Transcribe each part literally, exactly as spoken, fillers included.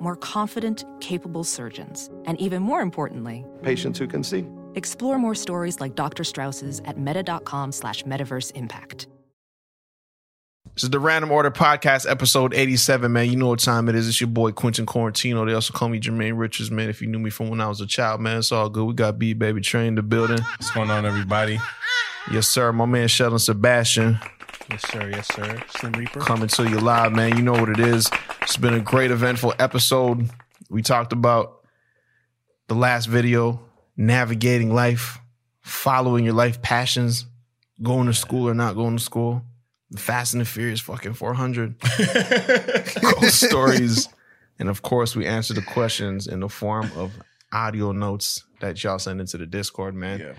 More confident, capable surgeons. And even more importantly, patients who can see. Explore more stories like Doctor Strauss's at meta.com slash metaverse impact. This is the Random Order Podcast, episode eighty-seven, man. You know what time it is. It's your boy, Quentin Quarantino. They also call me Jermaine Richards, man. If you knew me from when I was a child, man, it's all good. We got B, Baby Train in the building. What's going on, everybody? Yes, sir. My man, Sheldon Sebastian. Yes, sir. Yes, sir. Slim Reaper. Coming to you live, man. You know what it is. It's been a great, eventful episode. We talked about the last video, navigating life, following your life passions, going to school or not going to school. Fast and the Furious fucking four hundred. Ghost stories. And of course, we answer the questions in the form of audio notes that y'all send into the Discord, man. Yeah.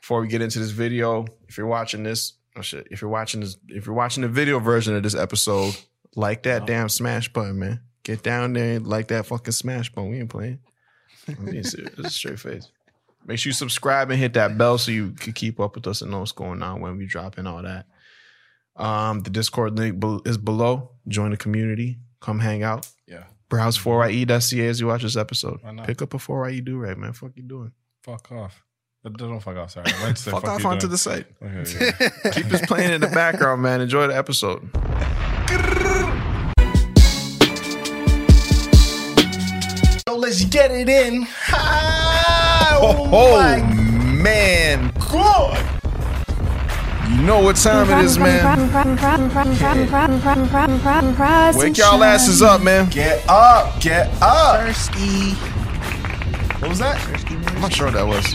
Before we get into this video, if you're watching this, oh shit, if you're watching this, if you're watching the video version of this episode, like that oh. damn smash button, man. Get down there and like that fucking smash button. We ain't playing. I'm being serious. This is a straight face. Make sure you subscribe and hit that bell so you can keep up with us and know what's going on when we drop and all that. Um, the Discord link be- is below. Join the community. Come hang out. Yeah. Browse four Y E dot C A as you watch this episode. Why not? Pick up a four Y E do-rag, man. Fuck you doing? Fuck off. Don't fuck off. Sorry. I like to say fuck, fuck off onto doing. The site. Okay, yeah. Keep this playing in the background, man. Enjoy the episode. So let's get it in. Oh, oh man. God. You know what time it is, man. Wake y'all asses up, man. Get up, get up. Thirsty. What was that? Thirsty, I'm not sure what that was.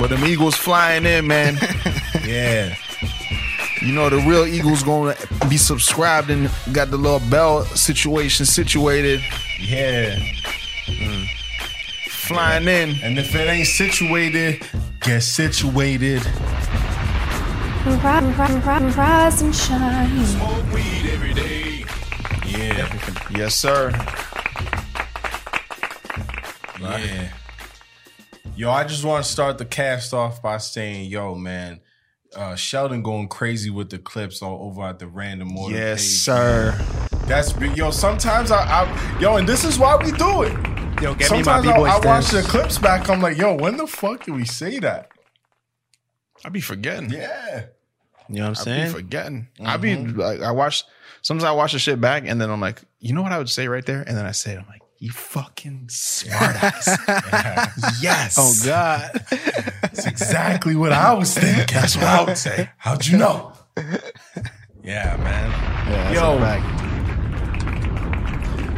But them eagles flying in, man. Yeah. You know, the real eagles going to be subscribed and got the little bell situation situated. Yeah. Mm. Flying yeah. in. And if it ain't situated, get situated. Rise and shine. Smoke weed every day. Yeah. Yes, sir. Yeah. Yo, I just want to start the cast off by saying, yo, man, uh, Sheldon going crazy with the clips all over at the Random Order page. Yes, sir. That's yo. Sometimes I, I, yo, and this is why we do it. Yo, get me my B-boy stamps. Sometimes I watch the clips back. I'm like, yo, when the fuck did we say that? I be forgetting. Yeah. You know what I'm saying? I be forgetting. Mm-hmm. I be like, I watch, sometimes I watch the shit back and then I'm like, you know what I would say right there? And then I say it. I'm like, you fucking smart ass. Yeah. Yes. Oh, God. That's exactly what I was thinking. That's what I would say. How'd you know? Yeah, man. Yeah, yo, back.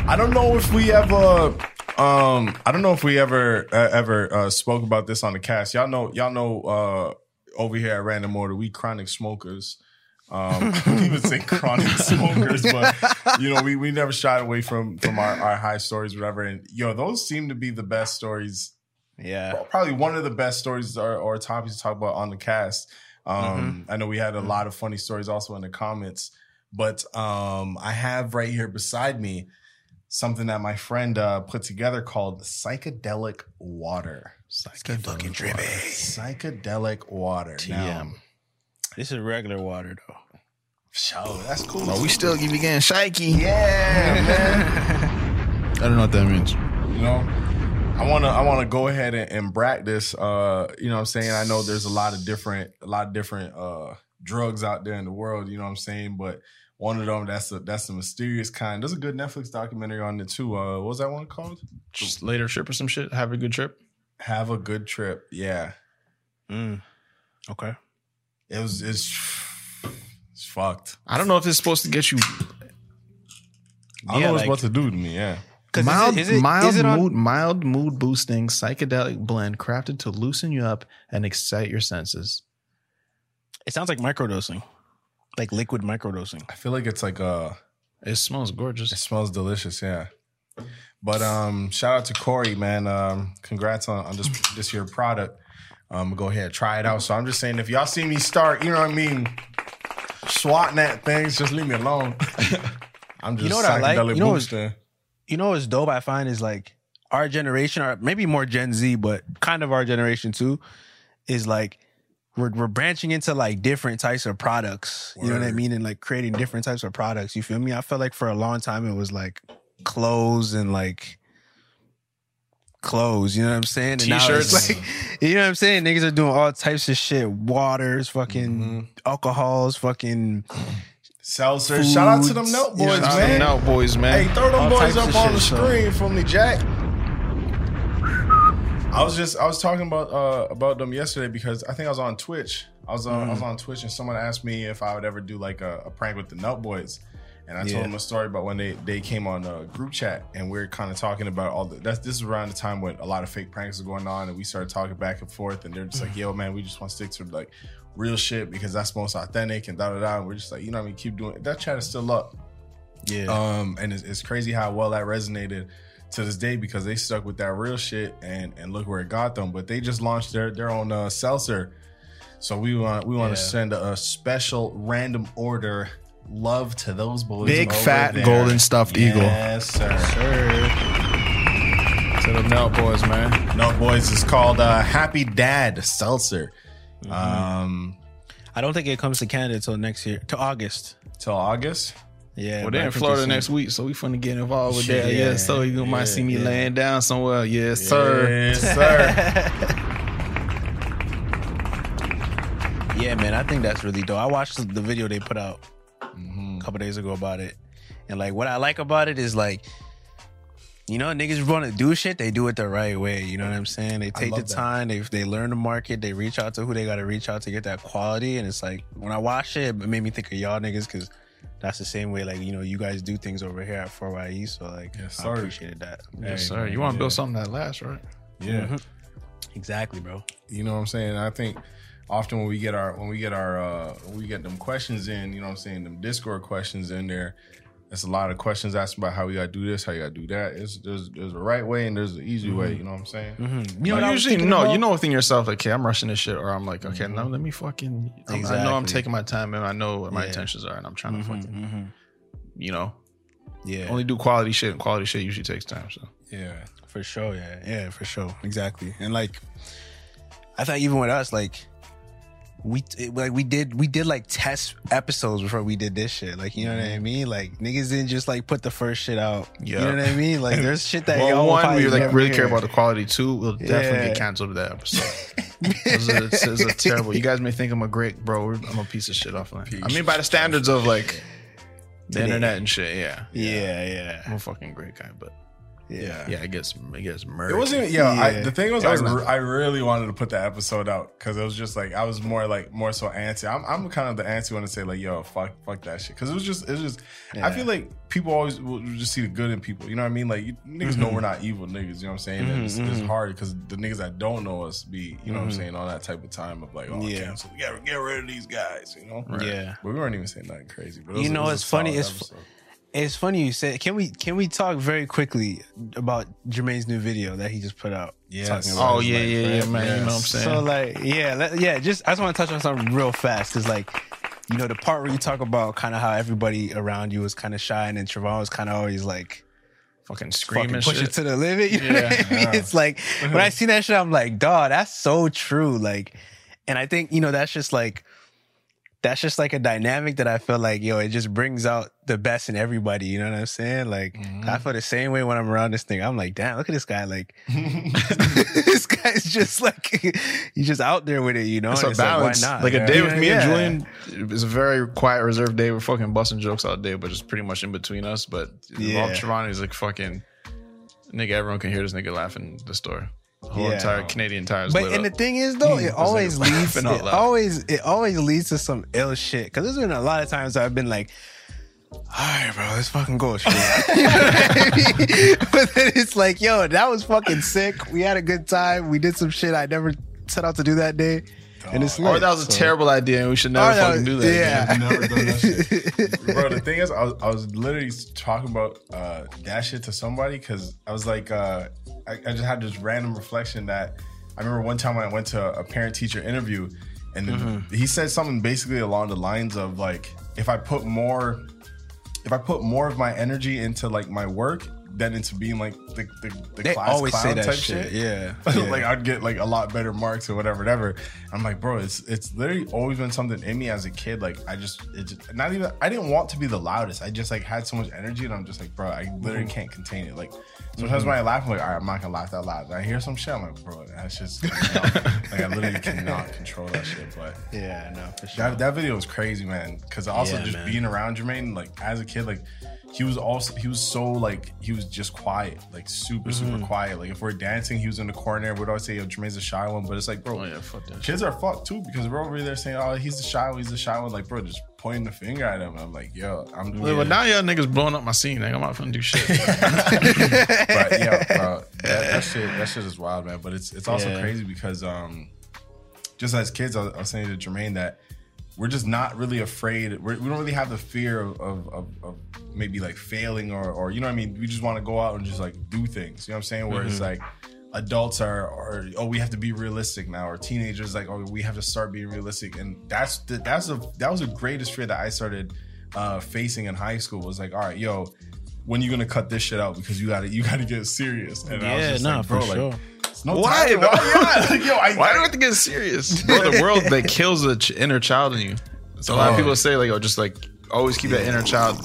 I don't know if we ever, um, I don't know if we ever, uh, ever uh, spoke about this on the cast. Y'all know, y'all know, uh, over here at Random Order, we chronic smokers. Um, I don't even say chronic smokers, but you know, we, we never shied away from from our, our high stories, whatever. And yo, those seem to be the best stories. Yeah, well, probably one of the best stories or, or topics to talk about on the cast. Um, mm-hmm. I know we had a lot of funny stories also in the comments, but um, I have right here beside me something that my friend uh, put together called psychedelic water. Psychedelic fucking drippy. Psychedelic water. T M. Now, this is regular water though. Show, that's cool. Oh, we still give you getting shaky. Yeah, man. I don't know what that means. You know, I wanna I wanna go ahead and, and practice. Uh, you know what I'm saying? I know there's a lot of different a lot of different uh drugs out there in the world, you know what I'm saying? But one of them, that's a that's a mysterious kind. There's a good Netflix documentary on it too. Uh, what was that one called? Just Later Trip or some shit. Have a Good Trip. Have a Good Trip. Yeah. Mm. Okay. It was it's it's fucked. I don't know if it's supposed to get you. I don't yeah, know like, what's what to do to me. Yeah. Mild is it, is it, mild is mood on? Mild mood boosting psychedelic blend crafted to loosen you up and excite your senses. It sounds like microdosing. Like liquid microdosing. I feel like it's like a. It smells gorgeous. It smells delicious, yeah. But um, shout out to Corey, man. Um, congrats on, on this this year product. Um, go ahead, try it out. So I'm just saying, if y'all see me start, you know what I mean, swatting at things, just leave me alone. I'm just, you know what I like? You know, what's, you know what's dope I find is like our generation, or maybe more Gen Z, but kind of our generation too, is like we're we're branching into like different types of products. Word. You know what I mean? And like creating different types of products. You feel me? I felt like for a long time it was like clothes and like clothes, you know what I'm saying? And T-shirts. Now it's like, you know what I'm saying? Niggas are doing all types of shit. Waters, fucking mm-hmm. alcohols, fucking seltzer. Foods. Shout out to them Nelt boys, yeah, man. Nelt boys, man. Hey, throw them all boys up on the so. screen for me, Jack. I was just I was talking about uh, about them yesterday because I think I was on Twitch. I was on mm. I was on Twitch and someone asked me if I would ever do like a, a prank with the Nelt boys. And I yeah. told them a story about when they, they came on a group chat and we were kind of talking about all the, that's, this is around the time when a lot of fake pranks were going on and we started talking back and forth and they're just like, yo, man, we just want to stick to like real shit because that's most authentic and da da da. And we're just like, you know what I mean? Keep doing it. That chat is still up. Yeah. Um, and it's, it's crazy how well that resonated to this day because they stuck with that real shit and, and look where it got them. But they just launched their, their own uh, seltzer. So we want, we want to yeah. send a, a special random order love to those boys. Big fat there. Golden stuffed yes, eagle. Yes, sir. sir. To the Nelt boys, man. Nelt boys is called uh, Happy Dad Seltzer. Mm-hmm. Um, I don't think it comes to Canada until next year, to August. Till August? Yeah. Well, they're in Florida next week, so we finna get involved with that. Yeah, yeah so you yeah, might see me yeah. laying down somewhere. Yes, yeah, sir. Yes, sir. Yeah, man, I think that's really dope. I watched the video they put out. Mm-hmm. A couple days ago about it. And like what I like about it is like, you know, niggas want to do shit, they do it the right way. You know what I'm saying? They take the time, that. they they learn the market, they reach out to who they gotta reach out to get that quality. And it's like when I watch it, it made me think of y'all niggas, cause that's the same way, like, you know, you guys do things over here at four Y E. So like yes, I appreciated that. Yes, sir. You wanna yeah. build something that lasts, right? Yeah. Mm-hmm. Exactly, bro. You know what I'm saying? I think often when we get our when we get our uh, when we get them questions in, you know what I'm saying, them Discord questions in there, there's a lot of questions asking about how we gotta do this, how you gotta do that. It's, there's there's a right way and there's an easy mm-hmm. way. You know what I'm saying? Mm-hmm. You like, know, usually no, about? you know within yourself, like, okay, I'm rushing this shit, or I'm like, okay, mm-hmm. now let me fucking. Exactly. I know I'm taking my time and I know what my yeah. intentions are, and I'm trying mm-hmm, to fucking, mm-hmm. you know, yeah, only do quality shit, and quality shit usually takes time. So yeah, for sure, yeah, yeah, for sure, exactly. And like, I thought even with us, like. We it, like we did we did like test episodes before we did this shit. Like, you know what I mean? Like, niggas didn't just like put the first shit out. Yep. You know what I mean? Like, there's shit that well, y'all one we like really care about the quality. Two, we'll yeah. definitely get canceled that episode. This is a, this is a terrible. You guys may think I'm a great bro. I'm a piece of shit offline. Peace. I mean, by the standards of like the Today. internet and shit. Yeah. yeah, yeah, yeah. I'm a fucking great guy, but. Yeah, yeah, it gets it gets murdered. It wasn't. Yo, yeah, I, the thing was, I, was re- I really wanted to put that episode out because it was just like I was more like more so antsy. I'm I'm kind of the antsy one to say like, yo, fuck, fuck that shit because it was just it was just. Yeah. I feel like people always will just see the good in people. You know what I mean? Like you, niggas mm-hmm. know we're not evil niggas. You know what I'm saying? Mm-hmm. It's, it's hard because the niggas that don't know us be you know mm-hmm. what I'm saying all that type of time of like oh yeah, cancel. we gotta get rid of these guys. You know? Right. Yeah, but we weren't even saying nothing crazy. But it was, you know, it was it's a funny. It's. It's funny you said. Can we can we talk very quickly about Jermaine's new video that he just put out? Yes. Oh yeah, life, yeah, right? yeah, man. Yes. You know what I'm saying. So like, yeah, let, yeah. Just I just want to touch on something real fast because like, you know, the part where you talk about kind of how everybody around you was kind of shy and then Travon was kind of always like, fucking screaming, fucking push shit. it to the limit. You know yeah, what I mean? Yeah. It's like when I see that shit, I'm like, dawg, that's so true. Like, and I think you know that's just like. That's just like a dynamic that I feel like, yo, it just brings out the best in everybody. You know what I'm saying? Like, mm-hmm. I feel the same way when I'm around this thing. I'm like, damn, look at this guy. Like, this guy's just like, he's just out there with it, you know? It's and a it's balance. Like, why not? Like, a day yeah. with me yeah. and Julian is a very quiet, reserved day. We're fucking busting jokes all day, but it's pretty much in between us. But yeah. Rob Travon is like, fucking, nigga, everyone can hear this nigga laughing in the store. The whole yeah. entire Canadian tire is But lit and up. The thing is though, it always leads it always it always leads to some ill shit. Cause there's been a lot of times I've been like, all right, bro, let's fucking go. Shit. You know what I mean? But then it's like, yo, that was fucking sick. We had a good time. We did some shit I never set out to do that day. And it's late, or that was a so. terrible idea, and we should never oh, fucking do that. Yeah, again. Never done that shit. Bro, the thing is, I was, I was literally talking about uh, that shit to somebody because I was like, uh, I, I just had this random reflection that I remember one time I went to a parent-teacher interview, and mm-hmm. he said something basically along the lines of like, if I put more, if I put more of my energy into like my work. Then into being like the, the, the they class always clown say that type shit. shit. Yeah, yeah. Like I'd get like a lot better marks or whatever, whatever. I'm like, bro, it's it's literally always been something in me as a kid. Like I just, it just not even I didn't want to be the loudest. I just like had so much energy, and I'm just like, bro, I literally can't contain it. Like sometimes mm-hmm. when I laugh, I'm like, all right, I'm not gonna laugh that loud. And I hear some shit, I'm like, bro, that's just like, I literally cannot control that shit. But yeah, no, for sure. That, that video was crazy, man. Because also yeah, just man. being around Jermaine, like as a kid, like. He was also, he was so like, he was just quiet, like super, super mm-hmm. quiet. Like if we're dancing, he was in the corner. We'd always say, yo, Jermaine's a shy one. But it's like, bro, oh, yeah, fuck that kids shit. are fucked too because we're over there saying, oh, he's the shy one, he's the shy one. Like, bro, just pointing the finger at him. I'm like, yo, I'm doing well, well, now y'all niggas blowing up my scene. Like, I'm not finna do shit. But yeah, bro, that, that, shit, that shit is wild, man. But it's, it's also yeah. crazy because um, just as kids, I was, I was saying to Jermaine that we're just not really afraid. We're, we don't really have the fear of, of, of, of maybe like failing or, or, you know what I mean? We just want to go out and just like do things. You know what I'm saying? Where mm-hmm. it's like adults are, or, oh, we have to be realistic now. Or teenagers like, oh, we have to start being realistic. And that's the, that's a, that was the greatest fear that I started uh, facing in high school was like, all right, yo, when are you going to cut this shit out? Because you got to, you got to get serious. And yeah, I was just nah, like, bro, for like, sure. No Why? Why, yeah. like, yo, I, Why do I have to get serious? Bro, the world that kills the ch- inner child in you. So a lot oh. of people say, like, oh, just like always keep yeah. that inner child,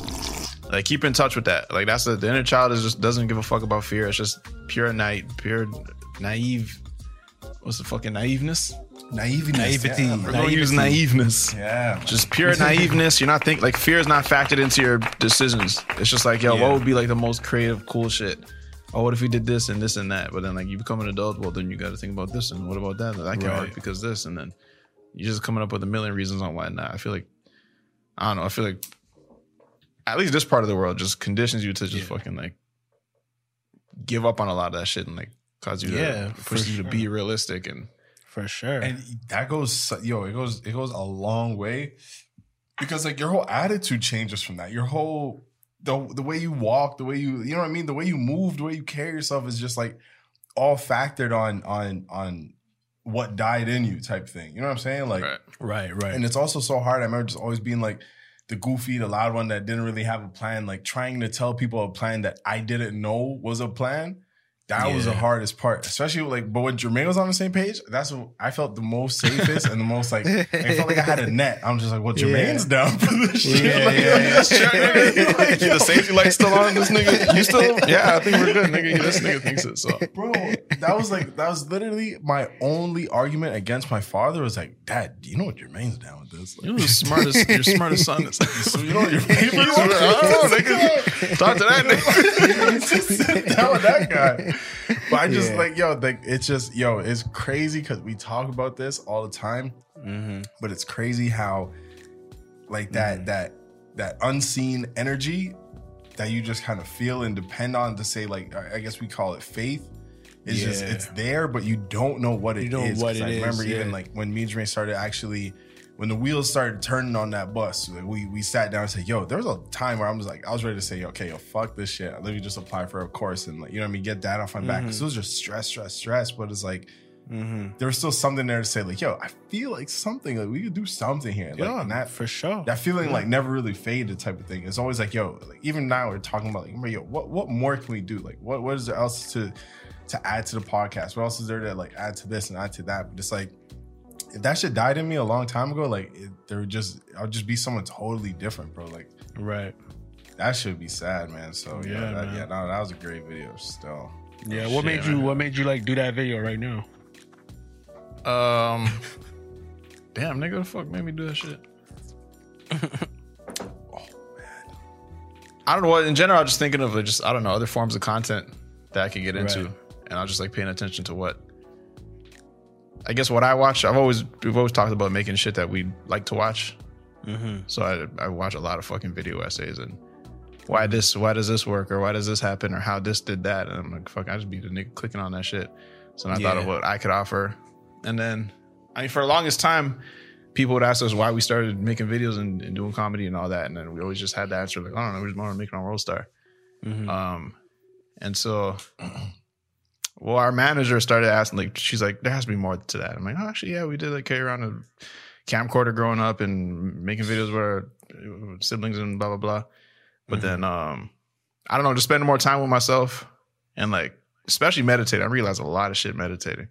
like keep in touch with that. Like that's the, the inner child is just doesn't give a fuck about fear. It's just pure night, pure naive. What's the fucking naiveness? Naiveness. Naivety. Yeah. We're going to use naiveness. Yeah. Just pure naiveness. You're not thinking like fear is not factored into your decisions. It's just like, yo, yeah. what would be like the most creative, cool shit? Oh, what if we did this and this and that? But then, like, you become an adult, well, then you got to think about this and what about that? That can't right. work because this. And then you're just coming up with a million reasons on why not. I feel like, I don't know, I feel like at least this part of the world just conditions you to just yeah. fucking, like, give up on a lot of that shit and, like, cause you yeah, to push you sure. to be realistic. And for sure. And that goes, yo, it goes, it goes a long way because, like, your whole attitude changes from that. Your whole... The, the way you walk, the way you, you know what I mean? The way you move, the way you carry yourself is just like all factored on on on what died in you type thing. You know what I'm saying? Like, right, right. right. And it's also so hard. I remember just always being like the goofy, the loud one that didn't really have a plan, like trying to tell people a plan that I didn't know was a plan. That yeah. was the hardest part, especially like, but when Jermaine was on the same page, that's what I felt the most safest and the most like, like, I felt like I had a net. I'm just like, well, Jermaine's yeah. down for this shit. Yeah, like, yeah, yeah. Sure, like, the safety light's still on this nigga. You still, yeah, I think we're good, nigga. This nigga thinks it, so. Bro, that was like, that was literally my only argument against my father was like, Dad, you know what Jermaine's down with this? Like, you're the smartest, your smartest son. It's like, so you know what Jermaine's down with this? Talk to that nigga. Just sit down with that guy. But I just yeah. like, yo, like it's just, yo, it's crazy because we talk about this all the time, mm-hmm. but it's crazy how like that, mm-hmm. that, that unseen energy that you just kind of feel and depend on to say, like, I guess we call it faith. It's yeah. just, it's there, but you don't know what it you is. What it I remember is, even yeah. like when me and Jermaine started actually, when the wheels started turning on that bus, like we we sat down and said, yo, there was a time where I was like, I was ready to say, okay, yo, fuck this shit. I literally just apply for a course and like, you know what I mean? Get that off my mm-hmm. back. Cause it was just stress, stress, stress. But it's like, mm-hmm. there was still something there to say like, yo, I feel like something, like we could do something here. Like, yeah, and that, for sure. That feeling yeah. like never really faded type of thing. It's always like, yo, like even now we're talking about like, yo, what, what more can we do? Like what, what is there else to, to add to the podcast? What else is there to like add to this and add to that? But it's like, if that shit died in me a long time ago, like it, there would just, I'll just be someone totally different, bro. Like, right. That should be sad, man. So yeah, yeah, that, man. yeah no, that was a great video. Still. Yeah. What shit, made you? Man. What made you like do that video right now? Um. Damn, nigga, the fuck made me do that shit. Oh man. I don't know what. In general, I'm just thinking of like, just I don't know other forms of content that I could get into, right. and I'm just like paying attention to what. I guess what I watch, I've always we've always talked about making shit that we like to watch. Mm-hmm. So I, I watch a lot of fucking video essays and why this, why does this work, or why does this happen, or how this did that, and I'm like, fuck, I just be the nigga clicking on that shit. So then I yeah. thought of what I could offer, and then I mean, for the longest time, people would ask us why we started making videos and, and doing comedy and all that. And then we always just had the answer, like, I don't know, we just want to make it on Worldstar. Mm-hmm. Um, and so, well, our manager started asking, like, she's like, there has to be more to that. I'm like, oh, actually, yeah, we did like carry around a camcorder growing up and making videos with our siblings and blah, blah, blah. But mm-hmm. then, um, I don't know, just spending more time with myself and like, especially meditating. I realized a lot of shit meditating.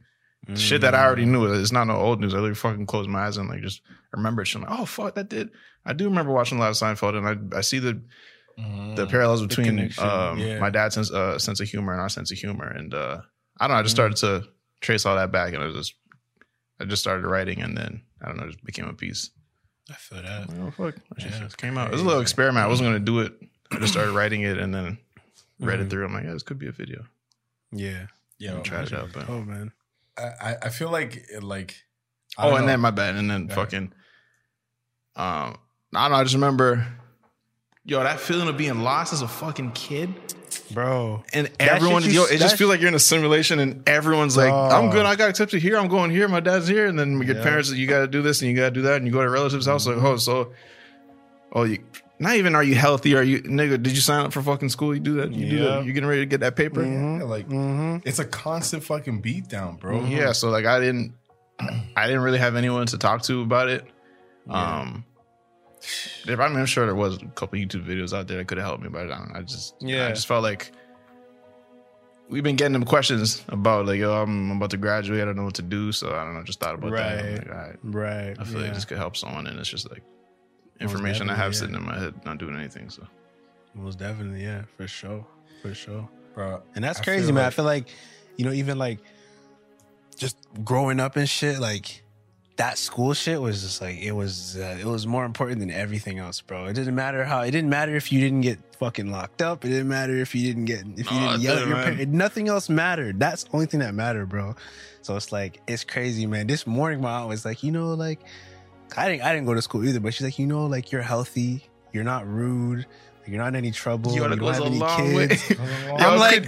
Mm. Shit that I already knew. It's not no old news. I literally fucking closed my eyes and like just remember it. I'm like, oh fuck, that did. I do remember watching a lot of Seinfeld, and I I see the mm, the parallels between um, yeah. my dad's sense, uh, sense of humor and our sense of humor. And uh, I don't know. I just mm. started to trace all that back, and I just I just started writing, and then I don't know, it just became a piece. I feel that. Oh fuck, yeah, just crazy. Came out. It was a little experiment. I wasn't gonna do it. I just started writing it, and then read mm. it through. I'm like, yeah, this could be a video. Yeah, yeah. Try it out, but oh man. I, I feel like like I oh and know. then my bad and then yeah. fucking um I don't know, I just remember yo that feeling of being lost as a fucking kid, bro, and everyone you, yo it just feels like you're in a simulation and everyone's like, oh. I'm good, I got accepted here, I'm going here, my dad's here, and then your yeah. parents, you got to do this and you got to do that, and you go to a relative's house mm-hmm. like oh so oh you not even are you healthy? Are you nigga? Did you sign up for fucking school? You do that. You yeah. do that. You're getting ready to get that paper. Mm-hmm. Yeah, like mm-hmm. it's a constant fucking beatdown, bro. Mm-hmm. Yeah. So like I didn't, I didn't really have anyone to talk to about it. Yeah. Um, I mean, I'm sure there was a couple YouTube videos out there that could have helped me, but I don't. I just, yeah, I just felt like we've been getting them questions about like, yo, I'm about to graduate. I don't know what to do, so I don't know. Just thought about right. that. Like, all right, right. I feel yeah. like this could help someone, and it's just like. Information I have yeah. sitting in my head, not doing anything. So, most definitely, yeah, for sure, for sure, bro. And that's I crazy, man. Like, I feel like, you know, even like just growing up and shit, like that school shit was just like it was, uh, it was more important than everything else, bro. It didn't matter how, it didn't matter if you didn't get fucking locked up. It didn't matter if you didn't get, if you oh, didn't yell at your parents. Nothing else mattered. That's the only thing that mattered, bro. So it's like it's crazy, man. This morning, my aunt was like, you know, like. I didn't I didn't go to school either, but she's like, you know, like you're healthy, you're not rude, you're not in any trouble, you don't have any kids. I'm like,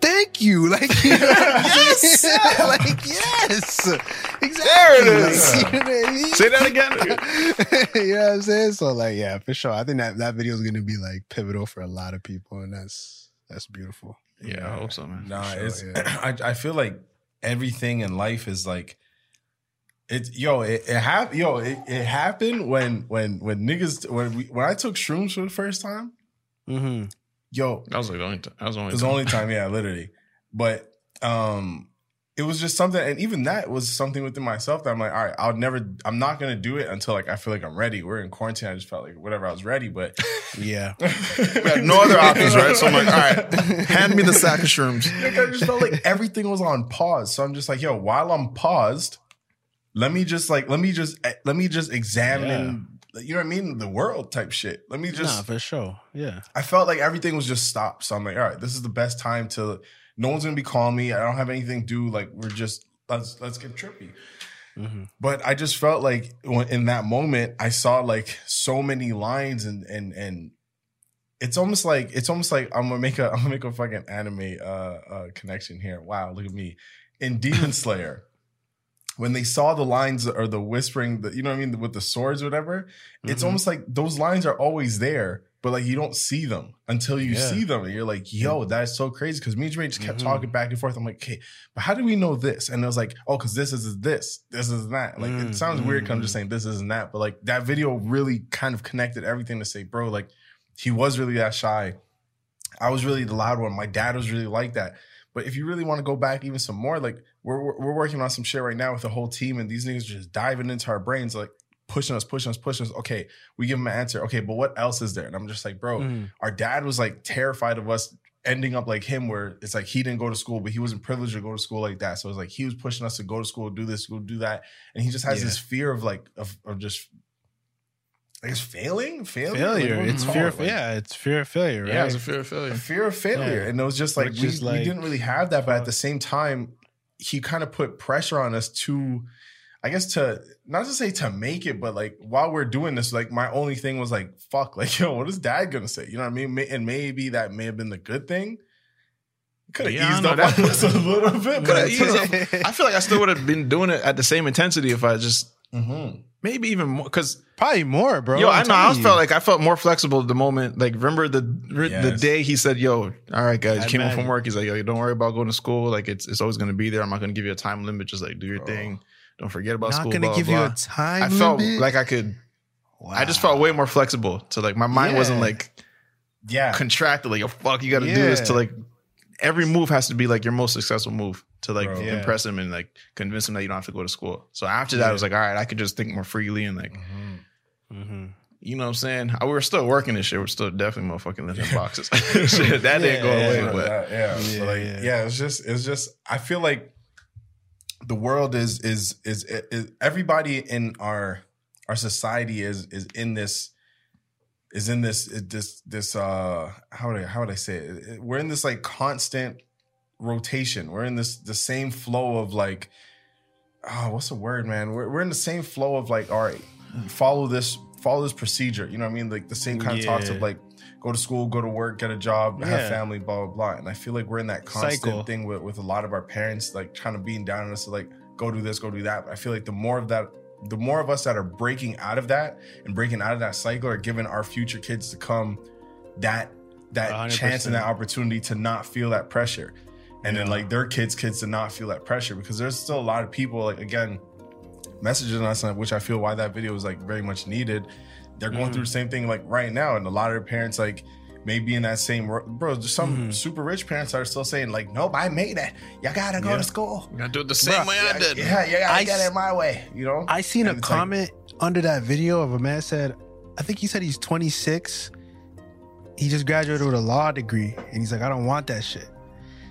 thank you. Like, like yes, like yes. Exactly. There it is. Like, you know what I mean? Say that again. You know what I'm saying? So like, yeah, for sure. I think that, that video is gonna be like pivotal for a lot of people, and that's that's beautiful. Yeah, yeah. I hope so, man. Nah, sure, it's yeah. I I feel like everything in life is like It yo it, it happened yo it, it happened when when when niggas when we, when I took shrooms for the first time, mm-hmm. yo that was like the only time that was the only, it was time. only time yeah literally, but um it was just something, and even that was something within myself that I'm like, all right, I'll never I'm not gonna do it until like I feel like I'm ready. We're in quarantine. I just felt like whatever I was ready, but yeah, we had no other options, right? So I'm like, all right, hand me the sack of shrooms. Like, I just felt like everything was on pause, so I'm just like, yo, while I'm paused. Let me just like let me just let me just examine, yeah. you know what I mean, the world type shit. Let me just nah, for sure. Yeah. I felt like everything was just stopped. So I'm like, all right, this is the best time to no one's gonna be calling me. I don't have anything to do. Like we're just let's let's get trippy. Mm-hmm. But I just felt like when, in that moment, I saw like so many lines and and and it's almost like it's almost like I'm gonna make a I'm gonna make a fucking anime uh, uh, connection here. Wow, look at me in Demon Slayer. When they saw the lines or the whispering, the, you know what I mean, with the swords or whatever, mm-hmm. it's almost like those lines are always there, but like you don't see them until you yeah. see them. And you're like, yo, that is so crazy. Because me and Jermaine just kept mm-hmm. talking back and forth. I'm like, okay, but how do we know this? And it was like, oh, because this is this, this is that. Like, mm-hmm. it sounds weird because I'm just saying this isn't that. But like that video really kind of connected everything to say, bro, like he was really that shy. I was really the loud one. My dad was really like that. But if you really want to go back even some more, like we're we're working on some shit right now with the whole team, and these niggas are just diving into our brains, like pushing us, pushing us, pushing us. Okay, we give them an answer. Okay, but what else is there? And I'm just like, bro, mm. our dad was like terrified of us ending up like him, where it's like he didn't go to school, but he wasn't privileged to go to school like that. So it's like he was pushing us to go to school, do this, go do that, and he just has yeah. this fear of like of, of just. It's failing, failing, failure. Like, it's fear. It? Of, like, yeah, it's fear of failure. Right? Yeah, it's a fear of failure. A fear of failure, yeah. and it was just like, we, just like we didn't really have that. But at the same time, he kind of put pressure on us to, I guess, to not to say to make it, but like while we're doing this, like my only thing was like, fuck, like yo, what is dad gonna say? You know what I mean? And maybe that may have been the good thing, Could have yeah, eased up that was a little bit. Could have eased up. I feel like I still would have been doing it at the same intensity if I just mm-hmm. maybe even more because probably more, bro. Yo, I'm I know. I felt like I felt more flexible at the moment. Like remember the yes. the day he said, "Yo, all right, guys, you came home from work." He's like, "Yo, don't worry about going to school. Like it's it's always going to be there. I'm not going to give you a time limit. Just like do your bro. thing. Don't forget about not school." Not going to give blah. you a time. I felt limit? like I could. Wow. I just felt way more flexible. So like my mind yeah. wasn't like yeah contracted. Like, oh fuck, you got to yeah. do this to like. Every move has to be like your most successful move to like Bro, yeah. impress him and like convince him that you don't have to go to school. So after that, yeah. I was like, all right, I could just think more freely and like, mm-hmm. Mm-hmm. you know what I'm saying? I, we were still working this shit. We're still definitely motherfucking living in boxes. Shit, that yeah, didn't go yeah, away. Yeah, but that, yeah. Yeah, but like, yeah, yeah, it's just, it's just, I feel like the world is, is, is, is, is everybody in our, our society is, is in this. Is in this this this uh how would I how would I say it? We're in this like constant rotation. We're in this the same flow of like oh what's the word man? We're we're in the same flow of like all right follow this follow this procedure. You know what I mean? Like the same kind yeah. of talks of like go to school, go to work, get a job, yeah. have family, blah blah blah. And I feel like we're in that constant cycle. Thing with with a lot of our parents like trying to beat down on us to like go do this, go do that. But I feel like the more of that. The more of us that are breaking out of that and breaking out of that cycle are giving our future kids to come that that one hundred percent chance and that opportunity to not feel that pressure. And yeah. then like their kids' kids to not feel that pressure because there's still a lot of people like, again, messaging us, which I feel why that video was like very much needed. They're going mm-hmm. through the same thing like right now. And a lot of their parents like may be in that same bro. There's some mm-hmm. super rich parents that are still saying like, nope, I made it. Y'all gotta go yeah. to school. You gotta do it the same bro, way I, I did. Yeah, yeah, I got it my way. You know. I seen and a comment like, under that video of a man said, I think he said he's twenty-six. He just graduated with a law degree, and he's like, I don't want that shit.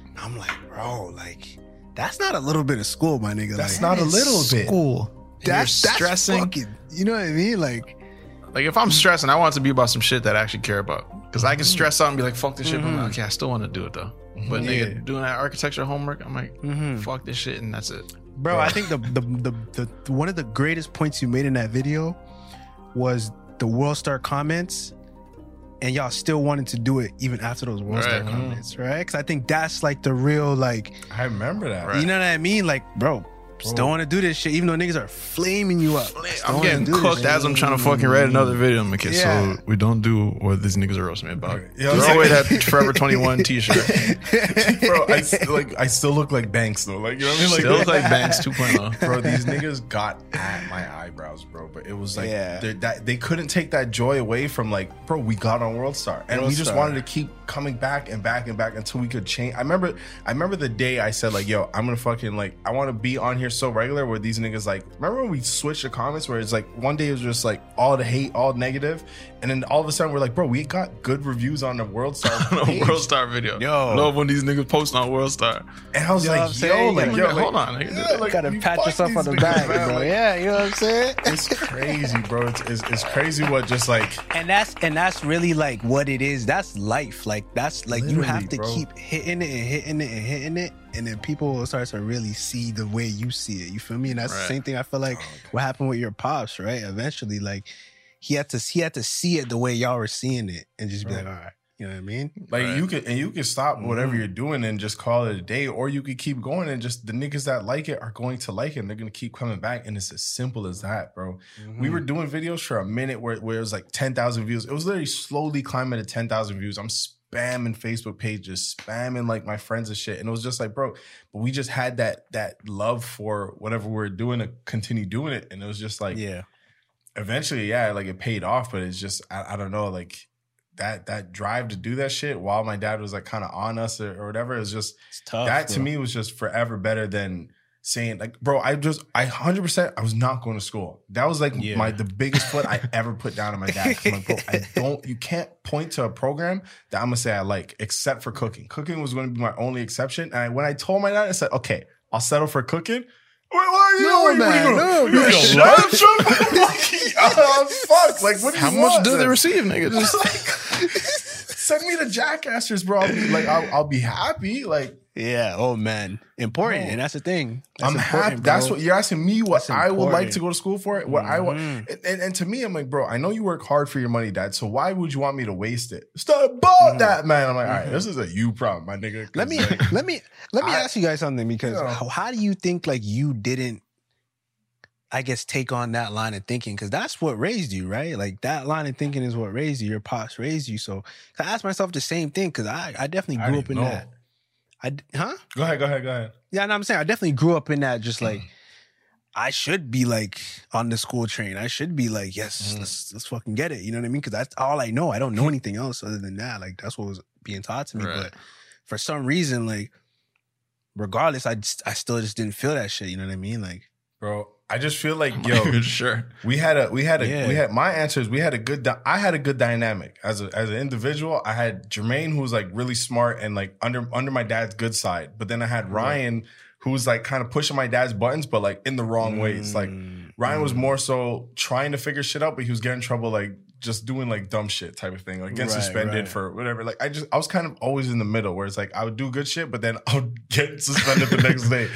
And I'm like, bro, like that's not a little bit of school, my nigga. That's like, not a little bit school. That's, that's stressing. Fucking, you know what I mean, like. Like, if I'm stressing, I want it to be about some shit that I actually care about. Because I can stress out and be like, fuck this shit. Mm-hmm. But I'm like, okay, I still want to do it, though. But yeah. nigga, doing that architecture homework, I'm like, mm-hmm. fuck this shit, and that's it. Bro, bro. I think the, the the the one of the greatest points you made in that video was the Worldstar comments. And y'all still wanted to do it even after those Worldstar right. comments, right? Because I think that's, like, the real, like... I remember that. Right. You know what I mean? Like, bro... Just don't want to do this shit, even though niggas are flaming you up. I'm getting cooked this, as man. I'm trying to fucking read another video. I'm like, okay, yeah. so we don't do what these niggas are roasting me about. Right. You know throw away that Forever twenty-one t-shirt. Bro, I, like, I still look like Banks, though. Like, you know what I mean? Like, still look like Banks two point oh. Bro, these niggas got at my eyebrows, bro. But it was like, yeah. that, they couldn't take that joy away from like, bro, we got on Worldstar. And Worldstar. We just wanted to keep coming back and back and back until we could change. I remember, I remember the day I said like, yo, I'm going to fucking like, I want to be on here so regular where these niggas like remember when we switched the comments where it's like one day it was just like all the hate, all negative, and then all of a sudden we're like, bro, we got good reviews on the Worldstar on a Worldstar video. Yo, I love when these niggas post on Worldstar. And I was yo, like, yo, saying, like, yo, like, hold on, nigga. Yeah, like, gotta you pat yourself on the back, man, bro. Like, yeah, you know what I'm saying? It's crazy, bro. It's, it's it's crazy what just like and that's and that's really like what it is. That's life. Like that's like you have to bro. keep hitting it and hitting it and hitting it. And then people will start to really see the way you see it. You feel me? And that's right. the same thing I feel like what happened with your pops, right? Eventually, like he had to he had to see it the way y'all were seeing it and just be right. like, all right. You know what I mean? Like right. you could and you could stop whatever mm-hmm. you're doing and just call it a day, or you could keep going and just the niggas that like it are going to like it and they're gonna keep coming back. And it's as simple as that, bro. Mm-hmm. We were doing videos for a minute where, where it was like ten thousand views. It was literally slowly climbing to ten thousand views. I'm spamming Facebook pages, spamming like my friends and shit. And it was just like, bro, but we just had that that love for whatever we were doing to continue doing it. And it was just like, yeah, eventually, yeah, like it paid off, but it's just, I, I don't know, like that that drive to do that shit while my dad was like kind of on us or, or whatever. It was just tough, that bro. To me was just forever better than saying like, bro, I just, I one hundred percent, I was not going to school. That was like yeah. my the biggest foot I ever put down on my dad. I'm like, bro, I don't, you can't point to a program that I'm going to say I like, except for cooking. Cooking was going to be my only exception. And I, when I told my dad, I said, okay, I'll settle for cooking. Wait, what are you no, doing? Man, you no, you're a love truck? Fuck, like, what do you How want, much do man? They receive, nigga? Just like, send me the jackassers, bro. I'll be, like, I'll, I'll be happy, like, Yeah, oh man, important, oh. And that's the thing. That's I'm happy. Bro. That's what you're asking me. What that's I important. Would like to go to school for it. What mm-hmm. I want, and, and to me, I'm like, bro, I know you work hard for your money, Dad. So why would you want me to waste it? Stop about that, man. I'm like, all right, mm-hmm. this is a you problem, my nigga. Let me, like, let me, let me I, ask you guys something because you know, how, how do you think like you didn't, I guess, take on that line of thinking? Because that's what raised you, right? Like that line of thinking is what raised you. Your pops raised you. So I asked myself the same thing because I, I definitely grew I up in know. that. I, huh? Go ahead, go ahead, go ahead. Yeah, no, I'm saying I definitely grew up in that. Just like mm. I should be like on the school train. I should be like, yes, mm. let's let's fucking get it. You know what I mean? Because that's all I know. I don't know anything else other than that. Like that's what was being taught to me. Right. But for some reason, like regardless, I I still just didn't feel that shit. You know what I mean? Like, bro, I just feel like I'm yo, not even sure. We had a we had a yeah. we had my answers. We had a good. Di- I had a good dynamic as a, as an individual. I had Jermaine, who was like really smart and like under under my dad's good side. But then I had Ryan, right. who was like kind of pushing my dad's buttons, but like in the wrong mm. ways. Like Ryan mm. was more so trying to figure shit out, but he was getting in trouble, like just doing like dumb shit type of thing, like getting right, suspended right. for whatever. Like I just I was kind of always in the middle where it's like I would do good shit, but then I would get suspended the next day.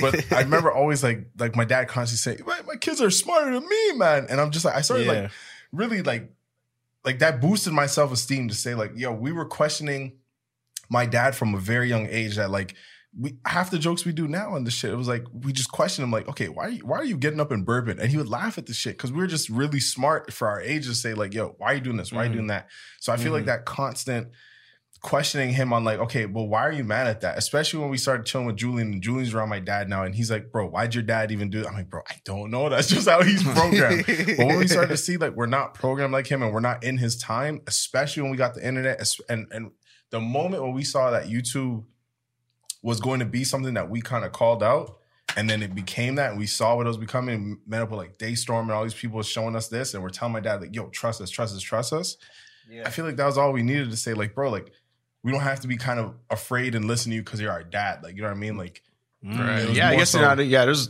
But I remember always like like my dad constantly saying, my, my kids are smarter than me, man. And I'm just like I started yeah. like really like like that boosted my self-esteem to say like, yo, we were questioning my dad from a very young age that like we half the jokes we do now on this shit, it was like we just questioned him like, okay, why are you, why are you getting up in Bourbon? And he would laugh at the shit because we were just really smart for our age to say like, yo, why are you doing this? Why mm-hmm. are you doing that? So I feel mm-hmm. like that constant questioning him on like, okay, well, why are you mad at that? Especially when we started chilling with Julian, and Julian's around my dad now, and he's like, bro, why'd your dad even do that? I'm like, bro, I don't know. That's just how he's programmed. But when we started to see like we're not programmed like him and we're not in his time, especially when we got the internet, and and the moment when we saw that YouTube was going to be something that we kind of called out, and then it became that, and we saw what it was becoming. Met up with like Daystorm and all these people showing us this, and we're telling my dad like, "Yo, trust us, trust us, trust us." Yeah. I feel like that was all we needed to say, like, bro, like we don't have to be kind of afraid and listen to you because you're our dad, like you know what I mean, like. Right. Yeah, I guess so- not, yeah, there's.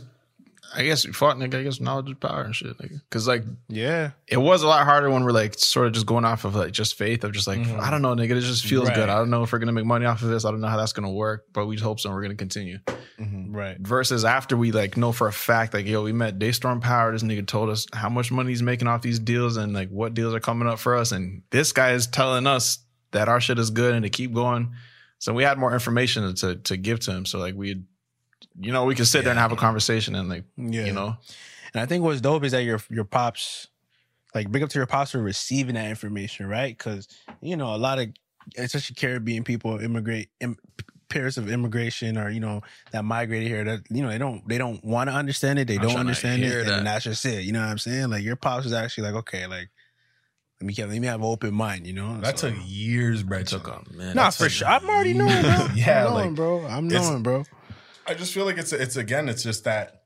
I guess we fought, nigga. I guess knowledge is power and shit, nigga. Because, like, yeah, it was a lot harder when we're, like, sort of just going off of, like, just faith of just, like, mm-hmm. I don't know, nigga. It just feels right. good. I don't know if we're going to make money off of this. I don't know how that's going to work, but we hope so and we're going to continue. Mm-hmm. Right. Versus after we, like, know for a fact, like, yo, we met Daystorm Power. This nigga told us how much money he's making off these deals and, like, what deals are coming up for us. And this guy is telling us that our shit is good and to keep going. So we had more information to to give to him. So, like, we had. You know, we can sit yeah. there and have a conversation and like, yeah. you know. And I think what's dope is that your your pops, like big up to your pops for receiving that information, right? Because, you know, a lot of, especially Caribbean people, immigrate, im- parents of immigration or, you know, that migrated here, that, you know, they don't they don't want to understand it. They I'm don't understand it. That. And that's just it. You know what I'm saying? Like your pops is actually like, okay, like, let me, let me have an open mind, you know? That so, took years, bro. It took a minute. Nah, for sure. I'm already knowing, bro. yeah, I'm knowing, like, bro. I'm knowing, bro. I just feel like it's it's again it's just that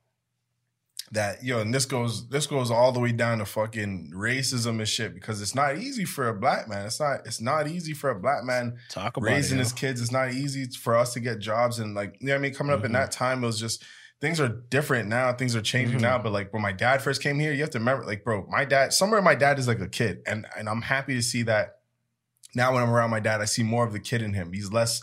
that yo, and this goes this goes all the way down to fucking racism and shit, because it's not easy for a black man. It's not it's not easy for a black man Talk about raising it, his kids. It's not easy for us to get jobs and like, you know what I mean, coming mm-hmm. up in that time, it was just things are different now. Things are changing mm-hmm. now. But like when my dad first came here, you have to remember, like, bro, my dad somewhere my dad is like a kid, and and I'm happy to see that now when I'm around my dad, I see more of the kid in him. He's less.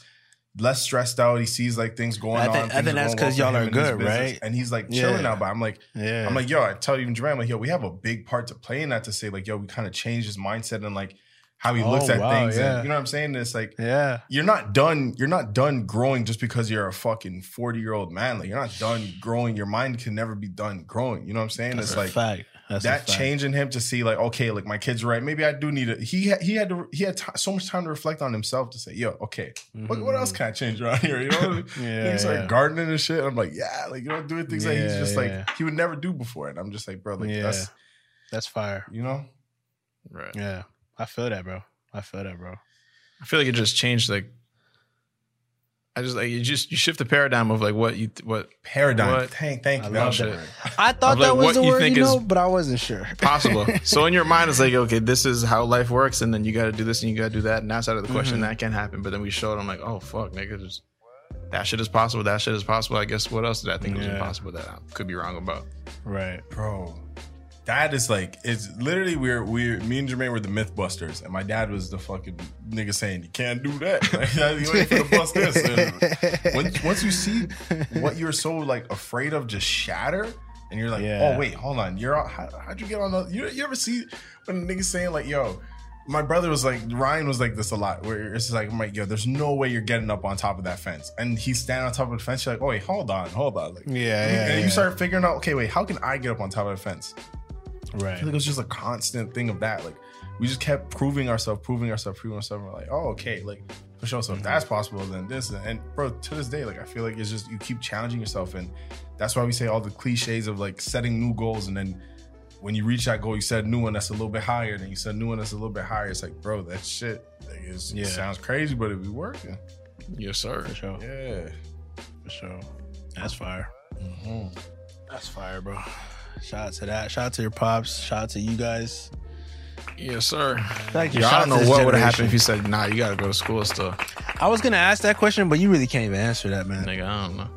less stressed out. He sees like things going I think, on. Things I think that's because y'all are good, right? And he's like chilling yeah. out. But I'm like, yeah. I'm like, yo, I tell you, Jermaine, like, yo, we have a big part to play in that, to say like, yo, we kind of changed his mindset and like how he oh, looks at wow, things. Yeah. And, you know what I'm saying? And it's like, yeah, you're not done. You're not done growing just because you're a fucking forty year old man. Like you're not done growing. Your mind can never be done growing. You know what I'm saying? That's it's a like fact. That's that a fact. Change in him to see like, okay, like my kid's right. Maybe I do need it. He he had to, he had t- so much time to reflect on himself to say, yo, okay, mm-hmm. what, what else can I change around here? You know, yeah, he's yeah. like gardening and shit. And I'm like, yeah, like you know, doing things yeah, like he's just yeah. like he would never do before. And I'm just like, bro, like yeah. that's that's fire. You know, right? Yeah, I feel that, bro. I feel that, bro. I feel like it just changed. Like I just like you just you shift the paradigm of like what you what paradigm. What, thank thank you. I, that that I thought like that was the you word, you know, but I wasn't sure. Possible. So in your mind, it's like, okay, this is how life works, and then you got to do this and you got to do that, and that's out of the question. Mm-hmm. That can't happen. But then we showed them like, oh fuck, nigga, just, that shit is possible. That shit is possible. I guess what else did I think yeah. was impossible that I could be wrong about? Right, bro. Dad is like, it's literally we're we me and Jermaine were the Mythbusters, and my dad was the fucking nigga saying you can't do that. Like, you ain't gonna bust this. And once, once you see what you're so like afraid of just shatter, and you're like, yeah. oh wait, hold on, you're on, how, how'd you get on the? You, you ever see when niggas saying like, yo. My brother was like, Ryan was like this a lot, where it's like, I'm like, yo, there's no way you're getting up on top of that fence. And he's standing on top of the fence. You're like, oh, wait, hold on, hold on. Like, yeah, yeah. And yeah. you start figuring out, okay, wait, how can I get up on top of the fence? Right. I feel like it was just a constant thing of that. Like, we just kept proving ourselves, proving ourselves, proving ourselves. We're like, oh, okay, like, for sure. So mm-hmm. if that's possible, then this. And, and bro, to this day, like, I feel like it's just, you keep challenging yourself. And that's why we say all the cliches of like setting new goals and then, when you reach that goal, you set a new one that's a little bit higher, then you set a new one that's a little bit higher. It's like, bro, that shit like it's, yeah. it sounds crazy, but it be working. Yes, sir. For sure. Yeah. For sure. That's fire. Mm-hmm. That's fire, bro. Shout out to that. Shout out to your pops. Shout out to you guys. Yes, sir. Thank you. Yo, I don't know what would have happened if you said, nah, you got to go to school and stuff. I was going to ask that question, but you really can't even answer that, man. Nigga, I don't know.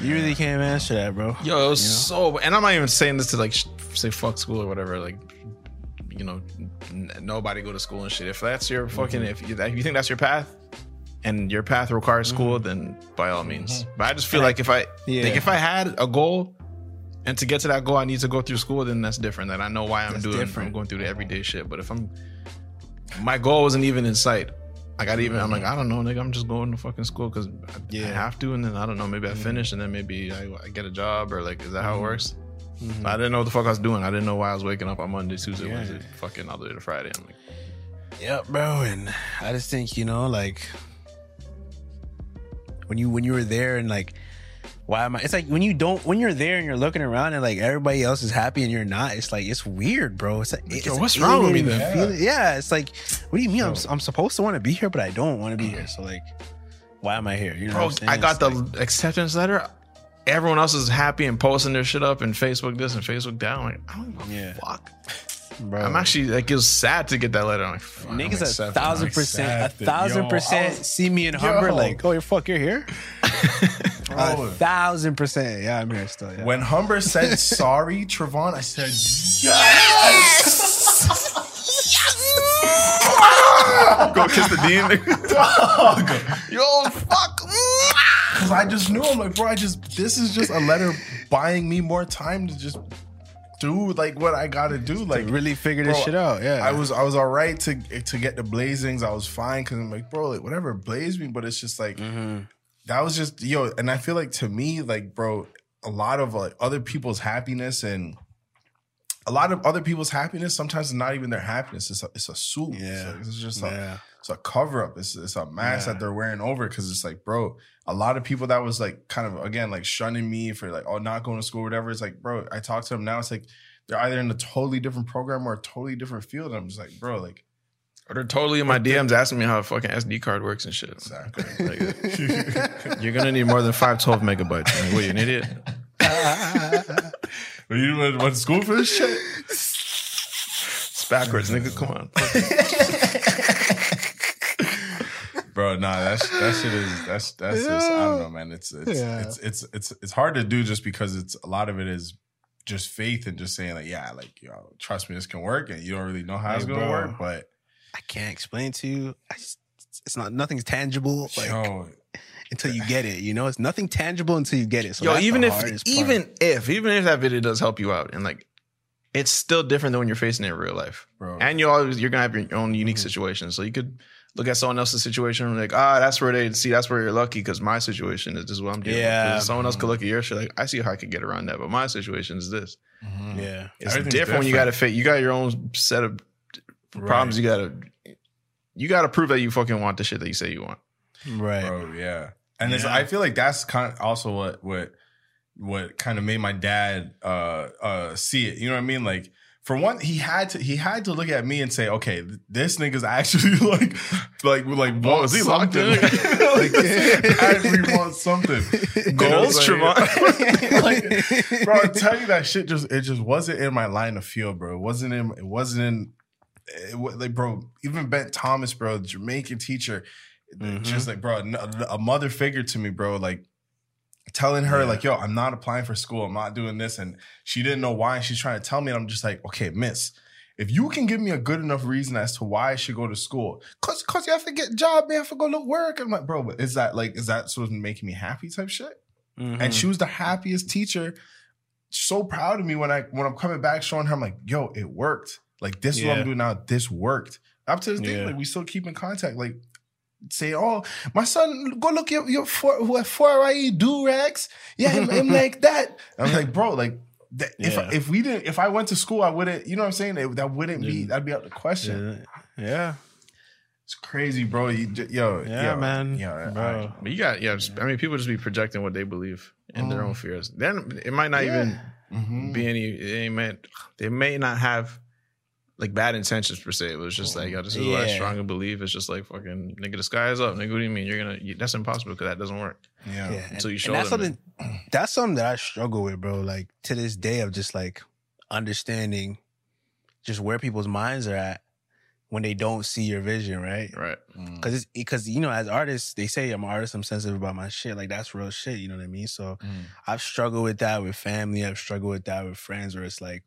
You really can't answer that, bro. Yo, it was you know? so... And I'm not even saying this to, like, sh- say fuck school or whatever. Like, you know, n- nobody go to school and shit. If that's your fucking... Mm-hmm. If, you, if you think that's your path and your path requires mm-hmm. school, then by all means. Mm-hmm. But I just feel like if I... Yeah. Like, if I had a goal and to get to that goal, I need to go through school, then that's different. Then I know why I'm that's doing... Different. I'm going through the everyday shit. But if I'm... My goal wasn't even in sight. Like I even, I'm like, I don't know, nigga. I'm just going to fucking school because I, yeah. I have to, and then I don't know. Maybe I finish, and then maybe I, I get a job, or like, is that how it works? Mm-hmm. I didn't know what the fuck I was doing. I didn't know why I was waking up on Monday, Tuesday, yeah. Wednesday, fucking all the way to Friday. I'm like, yep, bro. And I just think, you know, like when you when you were there, and like, why am I? It's like when you don't, when you're there, and you're looking around, and like everybody else is happy, and you're not. It's like it's weird, bro. It's like, it's yo, what's wrong with me then? Feeling, yeah, it's like, what do you mean? I'm, I'm supposed to want to be here, but I don't want to be here. So like, why am I here? You know, bro, what I'm I got it's the like, acceptance letter. Everyone else is happy and posting their shit up, and Facebook this and Facebook that. I'm like, I don't give a yeah. fuck. Bro. I'm actually like it was sad to get that letter. I'm like, fuck, niggas a thousand percent, a thousand percent see me in Humber like, oh, you're fuck, you're here. a thousand percent, yeah, I'm here still. Yeah. When Humber said sorry, Travon, I said yes. yes! yes! Go kiss the dean, dog. Yo, fuck. Because I just knew. I'm like, bro, I just this is just a letter buying me more time to just. Do like what I gotta do, like to really figure this bro, shit out. Yeah, I was I was all right to to get the blazings. I was fine because I'm like, bro, like whatever blazed me, but it's just like mm-hmm. that was just yo. And I feel like to me, like bro, a lot of like other people's happiness and a lot of other people's happiness sometimes is not even their happiness. It's a, it's a suit. Yeah, it's, it's just a, yeah. it's a cover up. It's it's a mask yeah. that they're wearing over because it's like, bro, a lot of people that was like kind of again like shunning me for like oh not going to school or whatever. It's like bro, I talk to them now. It's like they're either in a totally different program or a totally different field. And I'm just like bro, like or they're totally in my D Ms asking me how a fucking S D card works and shit. Exactly. Like, you're gonna need more than five twelve megabytes. I mean, what are you an idiot? Are you went to school for this shit? It's backwards, nigga. Come on. Bro, nah, that's that shit is that's that's yeah. just I don't know, man. It's it's, yeah. it's it's it's it's hard to do just because it's a lot of it is just faith and just saying like, yeah, like yo, know, trust me, this can work, and you don't really know how hey, it's gonna bro, work. But I can't explain to you. I just, it's not nothing's tangible. Like yo, until you get it, you know, it's nothing tangible until you get it. So yo, even if even part. if even if that video does help you out, and like it's still different than when you're facing it in real life, bro. And you always you're gonna have your own unique mm-hmm. situation, so you could. Look at someone else's situation and like, ah, that's where they see, that's where you're lucky because my situation is this is what I'm dealing yeah. with. Someone else could look at your shit like, I see how I could get around that, but my situation is this. Mm-hmm. Yeah. It's different, different when you got to fit. You got your own set of right. problems. You got to, you got to prove that you fucking want the shit that you say you want. Right. Bro, yeah. And yeah. It's, I feel like that's kind of also what, what, what kind of made my dad uh, uh, see it. You know what I mean? Like, for one, he had to he had to look at me and say, "Okay, this nigga's actually like, like, like, what is he locked in? Like, actually want something goals, Trevon." Like, bro, I tell you that shit just it just wasn't in my line of field, bro. It wasn't in it wasn't in it, like, bro. Even Bent Thomas, bro, Jamaican teacher, mm-hmm. just like, bro, a mother figure to me, bro. Like, telling her, yeah. like, yo, I'm not applying for school. I'm not doing this. And she didn't know why. And she's trying to tell me. And I'm just like, okay, miss, if you can give me a good enough reason as to why I should go to school, cause, cause you have to get a job, man, I have to go to work. I'm like, bro, but is that like, is that sort of making me happy type shit? Mm-hmm. And she was the happiest teacher. So proud of me when I, when I'm coming back, showing her, I'm like, yo, it worked. Like, this yeah. is what I'm doing now. This worked. Up to this day, yeah. like, we still keep in contact. Like, say, oh, my son, go look at your four Y E do-rags. Yeah, him, him like that. I'm like, bro, like, that, yeah. if if we didn't, if I went to school, I wouldn't, you know what I'm saying? It, that wouldn't yeah. be, that'd be out the question. Yeah. yeah. It's crazy, bro. You, yo, yeah, yo, man. Yo, bro. I, but you got, yeah, just, I mean, people just be projecting what they believe in oh. their own fears. Then it might not yeah. even mm-hmm. be any, they may, they may not have, like, bad intentions per se. It was just like, yo, this is yeah. what I strongly believe. It's just like, fucking, nigga, the sky is up. Nigga, what do you mean? You're gonna, you, that's impossible because that doesn't work. Yeah. yeah. Until you show them. That's something, that's something that I struggle with, bro. Like, to this day of just, like, understanding just where people's minds are at when they don't see your vision, right? Right. Because, mm. it's because you know, as artists, they say, I'm an artist, I'm sensitive about my shit. Like, that's real shit, you know what I mean? So mm. I've struggled with that with family. I've struggled with that with friends where it's like,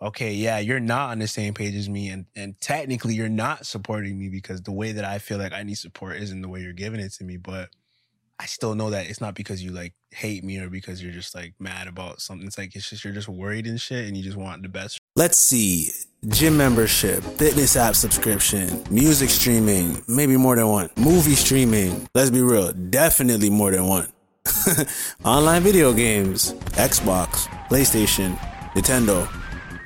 okay, yeah, you're not on the same page as me, and, and technically you're not supporting me because the way that I feel like I need support isn't the way you're giving it to me, but I still know that it's not because you, like, hate me or because you're just, like, mad about something. It's like, it's just, you're just worried and shit, and you just want the best. Let's see. Gym membership, fitness app subscription, music streaming, maybe more than one. Movie streaming, let's be real, definitely more than one. Online video games, Xbox, PlayStation, Nintendo.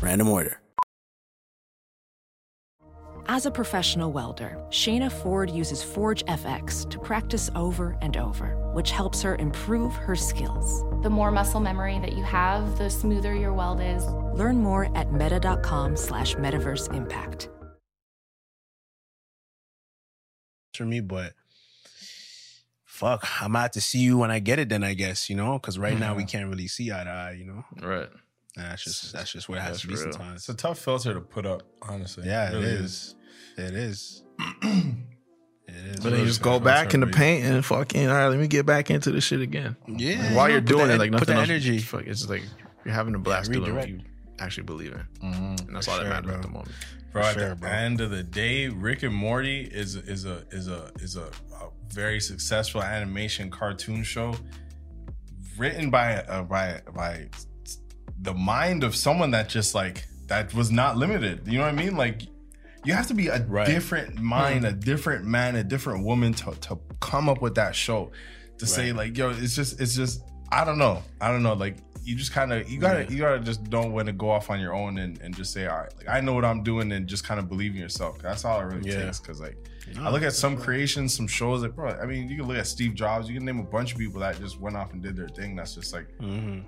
Random Order. As a professional welder, Shayna Ford uses Forge F X to practice over and over, which helps her improve her skills. The more muscle memory that you have, the smoother your weld is. Learn more at meta.com slash metaverse impact. For me, but fuck, I'm out to see you when I get it then, I guess, you know? Because right mm-hmm. now we can't really see eye to eye, you know? Right. And that's just that's just where it has to be sometimes. It's a tough filter to put up, honestly. Yeah, it, it really is. is. It is. it is. But then you just go back in the paint and fucking, all right, let me get back into this shit again. Yeah. Like, while you know, you're doing that, it, like nothing put the else, energy. Fuck, it's just like you're having a blast yeah, doing what you actually believe in, mm-hmm. and that's all sure, that matters bro. At the moment. Bro, at sure, the bro. End of the day, Rick and Morty is is a is a is a, a very successful animation cartoon show written by uh, by by. the mind of someone that just like that was not limited. You know what I mean? Like you have to be a right. different mind, a different man, a different woman to, to come up with that show to right. say like, yo, it's just, it's just, I don't know. I don't know. Like you just kind of, you gotta, yeah. you gotta just don't want to go off on your own and, and just say, all right, like I know what I'm doing and just kind of believe in yourself. That's all it really yeah. takes. Cause like no, I look at some right. creations, some shows like, bro, I mean, you can look at Steve Jobs, you can name a bunch of people that just went off and did their thing. That's just like, mm-hmm.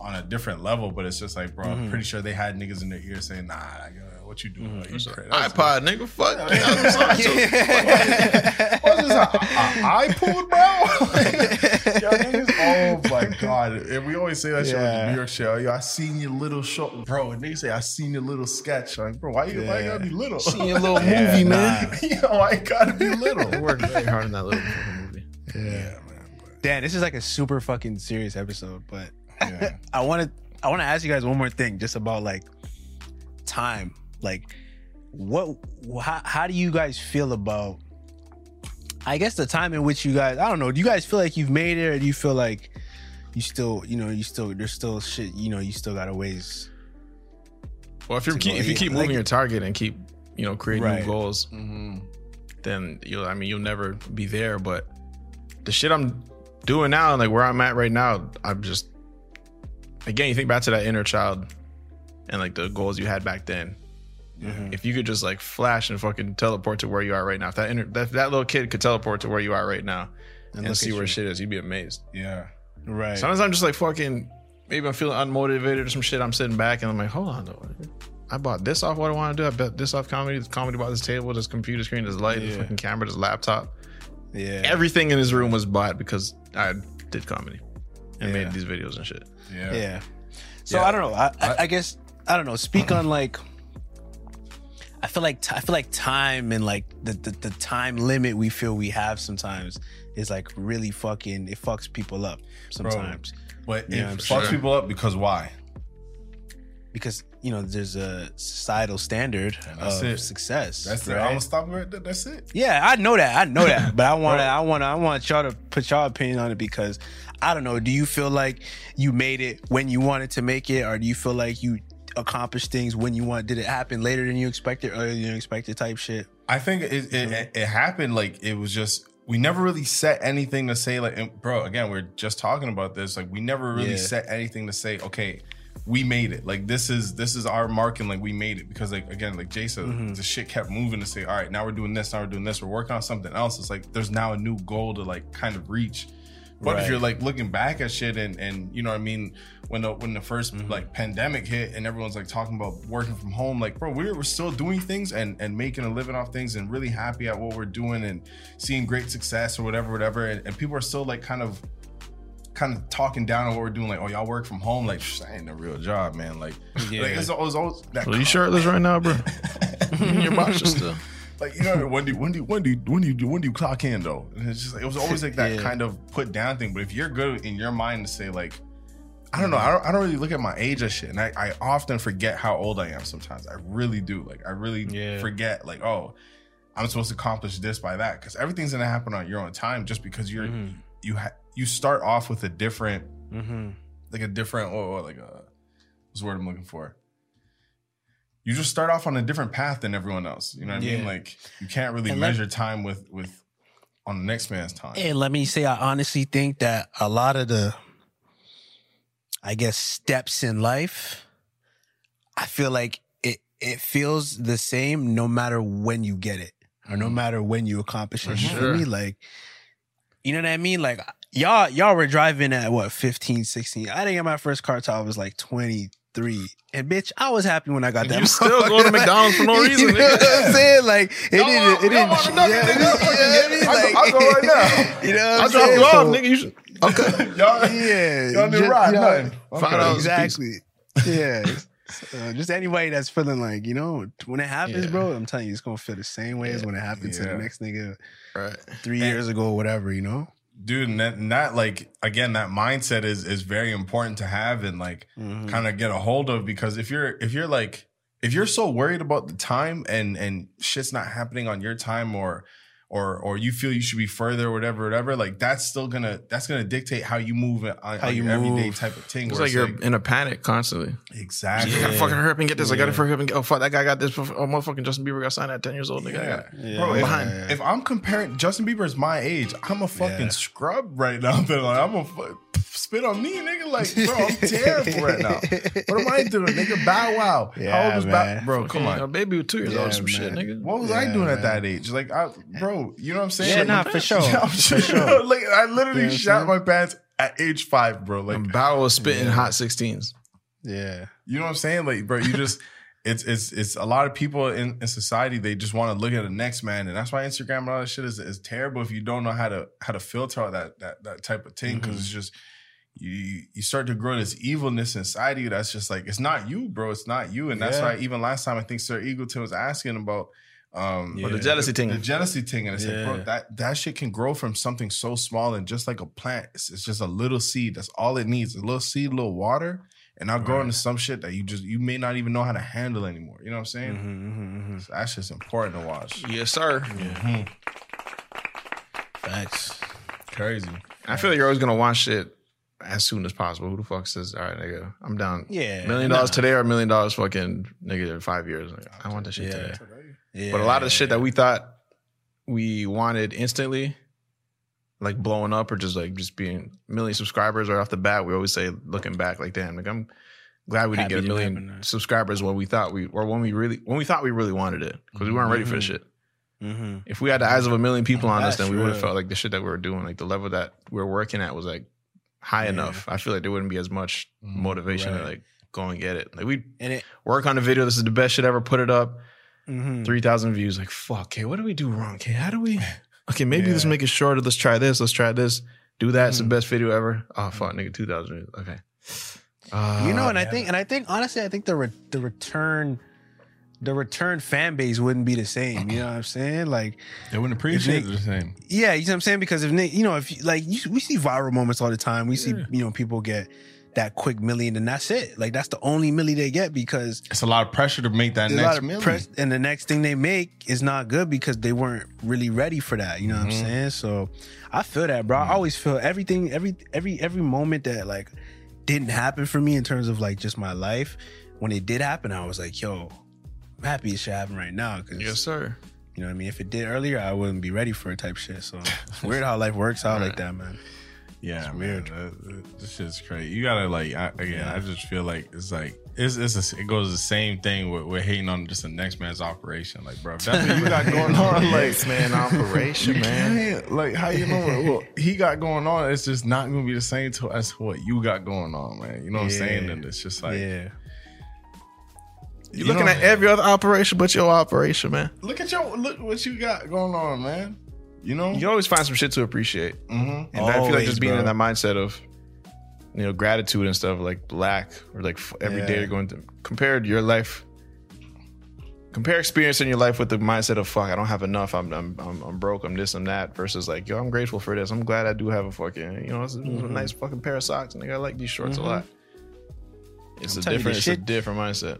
on a different level, but it's just like, bro, mm-hmm. I'm pretty sure they had niggas in their ear saying, nah, like, uh, what you doing? Mm-hmm. Like, you crazy. iPod, nigga, fuck. I was just an iPod, bro? Like, yo, niggas, oh my God. And we always say that yeah. shit on the New York show. Yo, I seen your little show, bro. And they say, I seen your little sketch. Like, bro, why you yeah. like, gotta be little? Seen your little yeah, movie, man. Nah. Yo, I gotta be little. It worked very hard in that little movie. Yeah, yeah man. But... Damn, this is like a super fucking serious episode, but. Yeah. I want to I want to ask you guys one more thing just about like time. Like what how, how do you guys feel about I guess the time in which you guys I don't know, do you guys feel like you've made it or do you feel like you still, you know, you still there's still shit, you know, you still got a ways Well, if you keep if you keep moving like, your target and keep you know creating right. new goals, mm-hmm. then you'll I mean you'll never be there. But the shit I'm doing now and like where I'm at right now, I'm just again you think back to that inner child and like the goals you had back then. Mm-hmm. If you could just like flash and fucking teleport to where you are right now, if that inner, that, that little kid could teleport to where you are right now and, and see where you. shit is, you'd be amazed. Yeah, right. Sometimes I'm just like fucking. Maybe I'm feeling unmotivated or some shit. I'm sitting back and I'm like, hold on, though. I bought this off what I want to do. I bet this off comedy. This comedy bought this table, this computer screen, this light, yeah. this fucking camera, this laptop. Yeah. Everything in this room was bought because I did comedy and yeah. made these videos and shit. Yeah. Yeah. So yeah. I don't know. I, I, I guess, I don't know. Speak on like, I feel like, t- I feel like time and like the, the, the time limit we feel we have sometimes is like really fucking, it fucks people up sometimes. Bro. But yeah, it fucks sure. people up because why? Because, you know, there's a societal standard of it. success. That's right? it. I'm gonna stop right there. That's it. Yeah, I know that. I know that. But I want to, I want to, I want y'all to put y'all opinion on it because I don't know. Do you feel like you made it when you wanted to make it, or do you feel like you accomplished things when you want? Did it happen later than you expected, earlier than you expected, type shit? I think it it, it, it happened. Like it was just. We never really set anything to say, like, and bro, again, we're just talking about this. Like, we never really yeah. set anything to say, okay, we made it. Like, this is this is our mark, and like, we made it. Because, like, again, like Jay said, mm-hmm. the shit kept moving to say, all right, now we're doing this, now we're doing this, we're working on something else. It's like, there's now a new goal to, like, kind of reach. But right. if you're, like, looking back at shit and, and you know what I mean, when the, when the first, mm-hmm. like, pandemic hit and everyone's, like, talking about working from home, like, bro, we're, we're still doing things and, and making a living off things and really happy at what we're doing and seeing great success or whatever, whatever. And, and people are still, like, kind of kind of talking down on what we're doing. Like, oh, y'all work from home? Like, that ain't a real job, man. Like, yeah. like it's always, always that. Well, are you shirtless right now, bro? You in your boxer still. Like, you know, when do when do when do when do you when do you clock in though? And it's just like it was always like that yeah. kind of put down thing. But if you're good in your mind to say like, I don't know, I don't, I don't really look at my age as shit, and I, I often forget how old I am. Sometimes I really do. Like I really yeah. forget. Like oh, I'm supposed to accomplish this by that because everything's gonna happen on your own time. Just because you're mm-hmm. you ha- you start off with a different mm-hmm. like a different oh, oh like a what's the word I'm looking for. You just start off on a different path than everyone else. You know what yeah. I mean? Like you can't really let, measure time with, with on the next man's time. And let me say, I honestly think that a lot of the, I guess, steps in life, I feel like it it feels the same no matter when you get it or no matter when you accomplish it. Sure. You know what I mean? Like, you know what I mean? Like y'all, y'all were driving at what, fifteen, sixteen. I didn't get my first car till I was like twenty-three. And bitch, I was happy when I got that. I'm still going to McDonald's for no reason. You know what I'm saying? Like, it didn't. It didn't. I'll go right now. You know what I'm saying? I'll drop you off, nigga. You should. Okay. Y'all, yeah. Y'all didn't ride nothing. Okay. Exactly. Yeah. So just anybody that's feeling like, you know, when it happens, yeah. bro, I'm telling you, it's going to feel the same way yeah. as when it happened yeah. to the next nigga right. three and, years ago or whatever, you know? Dude, and that, and that like again, that mindset is is very important to have and like mm-hmm. kind of get a hold of because if you're if you're like if you're so worried about the time and and shit's not happening on your time or or or you feel you should be further or whatever whatever like that's still gonna that's gonna dictate how you move on, how on you your move. everyday type of thing. It's like it's you're like, in a panic constantly. Exactly. Yeah. I gotta fucking hurry up and get this. Yeah. I gotta hurry up and get. Oh fuck, that guy got this. Oh motherfucking Justin Bieber got signed at ten years old. Nigga, yeah. yeah. Bro, I'm behind. If, if I'm comparing Justin Bieber is my age, I'm a fucking yeah. scrub right now. But like I'm a fuck, spit on me, nigga. Like bro, I'm terrible right now. What am I doing, nigga? Bow Wow. Yeah, how old was Bow? Bro, come on. A baby was two years yeah, old. Some man. shit, nigga. What was yeah, I doing man. at that age? Like I, bro. You know what I'm saying? Yeah, nah, for sure. Yeah, for sure. Like I literally yeah, shot my pants at age five, bro. Like Bow was spitting yeah. hot sixteens. Yeah, you know what I'm saying, like, bro. You just it's it's it's a lot of people in, in society. They just want to look at the next man, and that's why Instagram and all that shit is is terrible. If you don't know how to how to filter all that that that type of thing, because mm-hmm. it's just you you start to grow this evilness inside you. That's just like it's not you, bro. It's not you, and that's yeah. why even last time I think Sir Eagleton was asking about. Um, yeah. Or the jealousy thing, the, the jealousy thing, and it's yeah. like, bro, that that shit can grow from something so small and just like a plant. It's, it's just a little seed. That's all it needs. A little seed, a little water, and I'll right. grow into some shit that you just you may not even know how to handle anymore. You know what I'm saying? Mm-hmm, mm-hmm, mm-hmm. So that's just important to watch. Yes, sir. Mm-hmm. Thanks. Crazy. I feel like you're always gonna watch shit as soon as possible. Who the fuck says, all right, nigga, I'm down. Yeah. Million dollars nah. today or a million dollars fucking nigga in five years. Like, I want that shit yeah. today. Yeah. But a lot of the shit that we thought we wanted instantly, like blowing up or just like just being million subscribers right off the bat, we always say looking back, like, damn, like I'm glad we didn't get a million subscribers when we thought we or when we really when we thought we really wanted it. Because we weren't ready for the shit. Mm-hmm. If we had the eyes of a million people on us, then we would have felt like the shit that we were doing, like the level that we were working at was like high yeah. enough. I feel like there wouldn't be as much motivation right. to like go and get it. Like we work on a video. This is the best shit ever. Put it up. Mm-hmm. three thousand views. Like, fuck, okay, what do we do wrong? Okay, how do we? Okay, maybe yeah. let's make it shorter. Let's try this. Let's try this. Do that. Mm-hmm. It's the best video ever. Oh, fuck, nigga, two thousand views. Okay. Uh, you know, and yeah. I think, and I think, honestly, I think the re- the return... The return fan base wouldn't be the same. You know what I'm saying? Like they wouldn't appreciate it the same. Yeah, you know what I'm saying? Because if Nick, you know, if like you, we see viral moments all the time, we yeah. see you know people get that quick million, and that's it. Like that's the only milli they get because it's a lot of pressure to make that next million. Press, and the next thing they make is not good because they weren't really ready for that. You know mm-hmm. what I'm saying? So I feel that, bro. Mm-hmm. I always feel everything, every every every moment that like didn't happen for me in terms of like just my life. When it did happen, I was like, yo. I'm happy it should happen right now because yes sir you know what I mean if it did earlier I wouldn't be ready for it type shit. So it's weird how life works out right. like that, man. Yeah, it's weird, man, that, this shit's crazy. You gotta like I, again yeah. I just feel like it's like it's, it's a, it goes the same thing with, with hating on just the next man's operation. Like bro, that's what you got going on. Like man operation man like how you know what, what he got going on, it's just not gonna be the same to as what you got going on, man. You know what yeah. I'm saying? And it's just like yeah You're you looking know, at every other operation but your operation, man. Look at your look what you got going on, man. You know? You always find some shit to appreciate. Mm-hmm. And always, I feel like just being bro. in that mindset of you know, gratitude and stuff, like black or like every yeah. day you're going through. Compare your life. Compare experience in your life with the mindset of fuck, I don't have enough. I'm I'm I'm, I'm broke. I'm this, I'm that. Versus like, yo, I'm grateful for this. I'm glad I do have a fucking, you know, it's mm-hmm. a nice fucking pair of socks. Nigga, I like these shorts mm-hmm. a lot. It's I'm a different it's shit. a different mindset.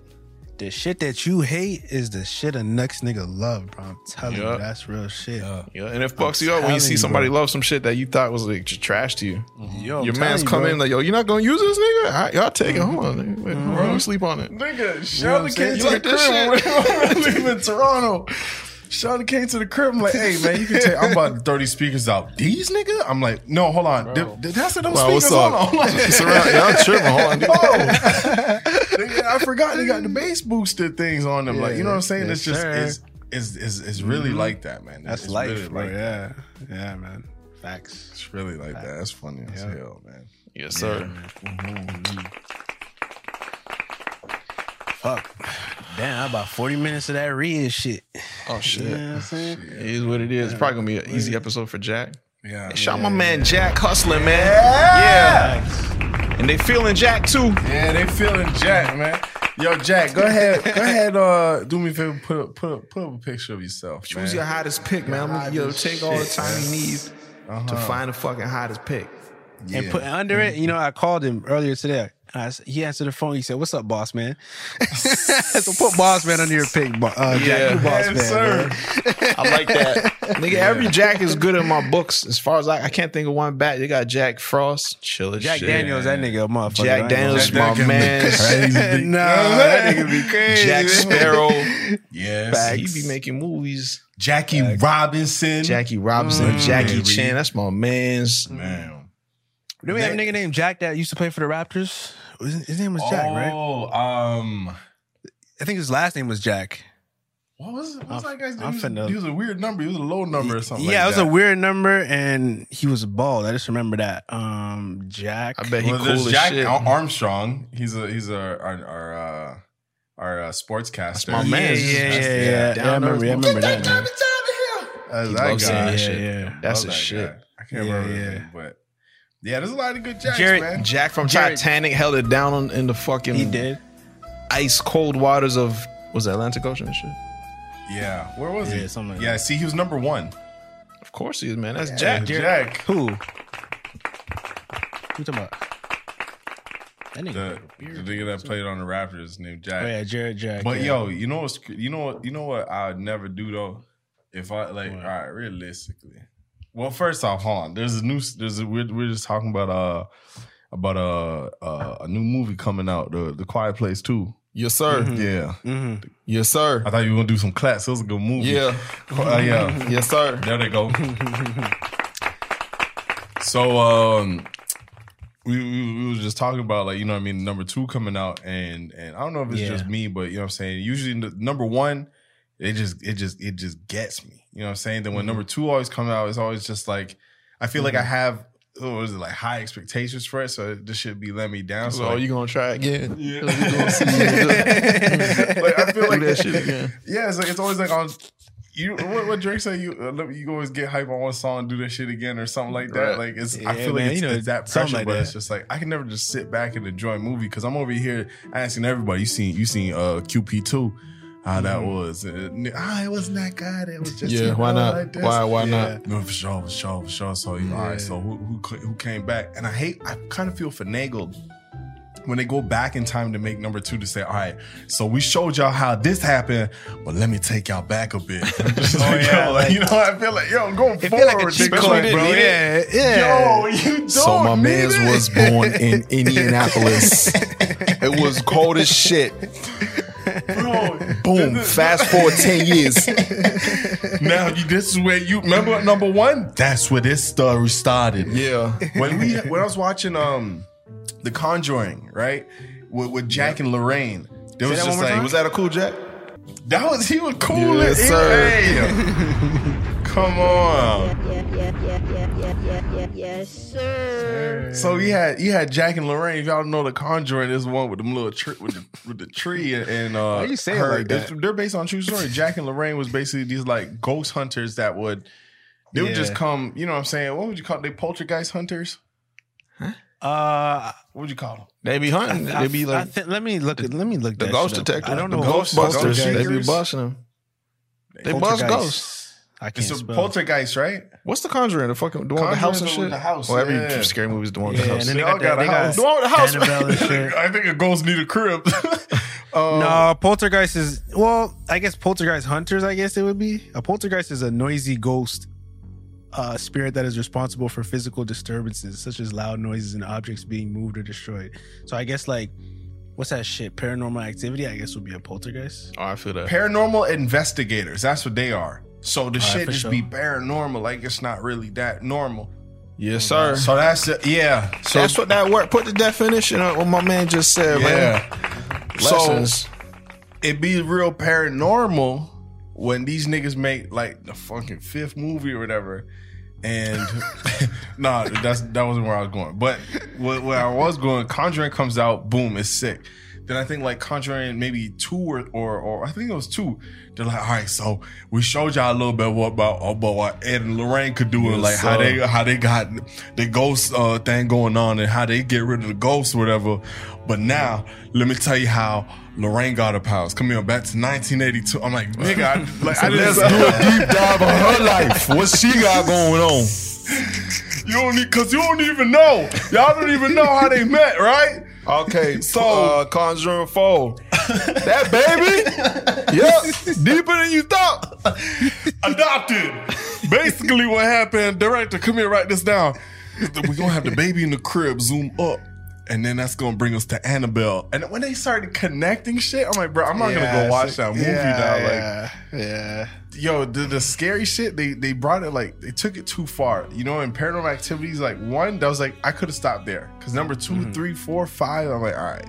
The shit that you hate is the shit a next nigga love, bro. I'm telling yep. you, that's real shit. Yeah. yeah. And it fucks I'm you up when you see somebody bro. love some shit that you thought was like trash to you. Mm-hmm. Yo, your man's come in like, yo, you're not gonna use this, nigga? All right, y'all take mm-hmm. it. Hold on, nigga. Wait, mm-hmm. bro, sleep on it. Nigga, Sheldon came to the crib when we live in Toronto. Sheldon came to the crib. I'm like, hey, man, you can take, I'm about to throw these speakers out. These, nigga? I'm like, no, hold on. Th- th- that's what them bro, speakers hold on. I'm like, I'm tripping. Hold on, dude. I forgot they got the bass boosted things on them. Yeah, like, you know what I'm saying? Yeah, it's just, sure. it's, it's, it's, it's really mm-hmm. like that, man. That's it's life. Really like yeah. That. Yeah, man. Facts. It's really like Facts. that. That's funny yeah. as hell, man. Yes, sir. Yeah. Mm-hmm. Fuck. Damn, about forty minutes of that read shit. Oh, shit. You know what I'm saying? Shit. It is what it is. Yeah. It's probably going to be an easy episode for Jack. Yeah. Hey, shout yeah, my yeah. man Jack hustling, yeah. man. Yeah. Facts. And they feeling Jack too. Yeah, they feeling Jack, man. Yo, Jack, go ahead, go ahead. Uh, do me a favor, put up, put up, put up a picture of yourself. Choose man. your hottest pick, man. I'm gonna yo, take shit. all the time you need uh-huh. to find a fucking hottest pick. Yeah. And put under it, you know, I called him earlier today. I, he answered the phone. He said, "What's up, boss man?" So put boss man under your pick, uh, Jack. Yeah. You boss yes, man, sir. Man. I like that, nigga. Yeah. Every Jack is good in my books. As far as I, I can't think of one back. They got Jack Frost, chill as Jack shit. Daniels. That nigga, motherfucker. Jack Daniels, Jack my man. Crazy. No, that nigga be crazy. Jack Sparrow. Yes, he be making movies. Jackie Bags. Robinson. Jackie Robinson. Mm, Jackie man, Chan. That's my man's man. Do we have a nigga named Jack that used to play for the Raptors? His name was Jack, oh, right? Oh, um... I think his last name was Jack. What was it? What was I'm, that guy's name? He was, finna, he was a weird number. He was a low number or something Yeah, like it was that. a weird number, and he was bald. I just remember that. Um, Jack... I bet he well, cool as Jack shit. Armstrong. He's a... He's a... Our... our uh, our uh, sportscaster. That's my man. Yeah, yeah, yeah. yeah, yeah. yeah I remember, I remember that, that man. That's he that loves guy. That shit. Yeah, yeah. That's a that shit. Guy. I can't yeah, remember yeah. his name, but... Yeah, there's a lot of good Jacks, Jared, man. Jack from Jared. Titanic held it down on, in the fucking... He did. Ice cold waters of... Was it Atlantic Ocean and shit? Yeah. Where was yeah, he? Something like yeah, that. see, he was number one. Of course he is, man. That's yeah, Jack. Jared. Jack. Who? Who you talking about? That nigga the, the nigga that played on the Raptors named Jack. Oh, yeah, Jared Jack. But, yeah. yo, you know, what's, you, know what, you know what I would never do, though? If I, like, what? all right, realistically... Well, first off, hold on. There's a new. There's a, we're, we're just talking about uh, about a, a a new movie coming out, the the Quiet Place two. Yes, sir. Mm-hmm. Yeah. Mm-hmm. Yes, sir. I thought you were gonna do some claps. It was a good movie. Yeah. Uh, yeah. Yes, sir. There they go. So um, we, we we was just talking about, like, you know what I mean, number two coming out, and and I don't know if it's yeah. just me, but you know what I'm saying. Usually the, number one, it just it just it just gets me. You know what I'm saying? Then when mm-hmm. number two always comes out, it's always just like I feel mm-hmm. like I have. Oh, is it like high expectations for it? So this should be let me down. So, so like, you gonna try again? Yeah, yeah. Like, I feel like that shit again. Yeah, it's like it's always like on. You what, what Drake said? You uh, you always get hype on one song, and do that shit again, or something like that. Right. Like it's, yeah, I feel man, like it's, you know, it's that pressure, like but that. It's just like I can never just sit back and enjoy a movie because I'm over here asking everybody. You seen you seen uh, Q P two. How that was. Ah, it wasn't that guy. It was just, yeah, you know, why not? Like why why yeah. not? No, for sure, for sure, for sure. So, you know, yeah. all right, so who, who who came back? And I hate, I kind of feel finagled when they go back in time to make number two to say, all right, so we showed y'all how this happened, but let me take y'all back a bit. Just oh, like, yeah, yo, like, you know, I feel like, yo, I'm going it forward. Feel like a cheat code, bro. Yeah, yeah. Yo, you don't So my man's it. was born in Indianapolis. It was cold as shit. Bro, boom! Fast forward ten years. Now this is where you remember number one. That's where this story started. Yeah. When we when I was watching um, The Conjuring, right, with, with Jack yeah. and Lorraine, there was just like, time? Was that a cool Jack? That was he was cool yeah, as hell. Come on. Yeah, yeah, yeah, yeah, yeah, yeah, yeah, yeah, yes, sir. So you had you had Jack and Lorraine. If y'all know The Conjuring, is one with them little tree with the with the tree and uh Why you saying her, like that? They're based on true story. Jack and Lorraine was basically these like ghost hunters that would they yeah. would just come, you know what I'm saying? What would you call they poltergeist hunters? Huh? Uh, what would you call them? They be hunting. I, I, they be like th- let me look at let me look the ghost detective. I don't know. The Ghostbusters. They be busting them. They bust ghosts. I can't it's a spell. Poltergeist, right? What's The Conjuring? The fucking the one with the house and shit. The house. Well, every yeah. scary movie is the one with yeah, the house. And then they, they got, got a house. The one with the house. And shit. I think a ghost need a crib. um, no, poltergeist is well. I guess poltergeist hunters. I guess it would be a poltergeist is a noisy ghost uh, spirit that is responsible for physical disturbances such as loud noises and objects being moved or destroyed. So I guess like. What's that shit? Paranormal activity, I guess, would be a poltergeist. Oh, I feel that. Paranormal investigators. That's what they are. So the All shit right, just sure. be paranormal. Like, it's not really that normal. Yes, sir. So that's, a, yeah. So that's what that word, put the definition on what my man just said, yeah. man. Lessons. So it be real paranormal when these niggas make, like, the fucking fifth movie or whatever. And nah, that's that wasn't where I was going. But where, where I was going, Conjuring comes out, boom, it's sick. Then I think like Conjuring maybe two or or, or I think it was two. They're like, all right, so we showed y'all a little bit what about about what Ed and Lorraine could do and like so, how they how they got the ghost uh, thing going on and how they get rid of the ghosts or whatever. But now let me tell you how Lorraine got her powers. Come here, back to nineteen eighty-two. I'm like, nigga, I, like, so I let's do a deep dive on her life. What she got going on? You don't need, cause you don't even know. Y'all don't even know how they met, right? Okay, so uh, Conjuring four. That baby, yep, deeper than you thought. Adopted. Basically, what happened? Director, come here, write this down. We're gonna have the baby in the crib. Zoom up. And then that's gonna bring us to Annabelle. And when they started connecting shit, I'm like, bro, I'm not yeah, gonna go watch like, that movie yeah, now. Like, yeah, yo, the, the scary shit they they brought it like they took it too far. You know, in Paranormal Activities, like one, that was like I could have stopped there because number two, mm-hmm. three, four, five, I'm like, all right.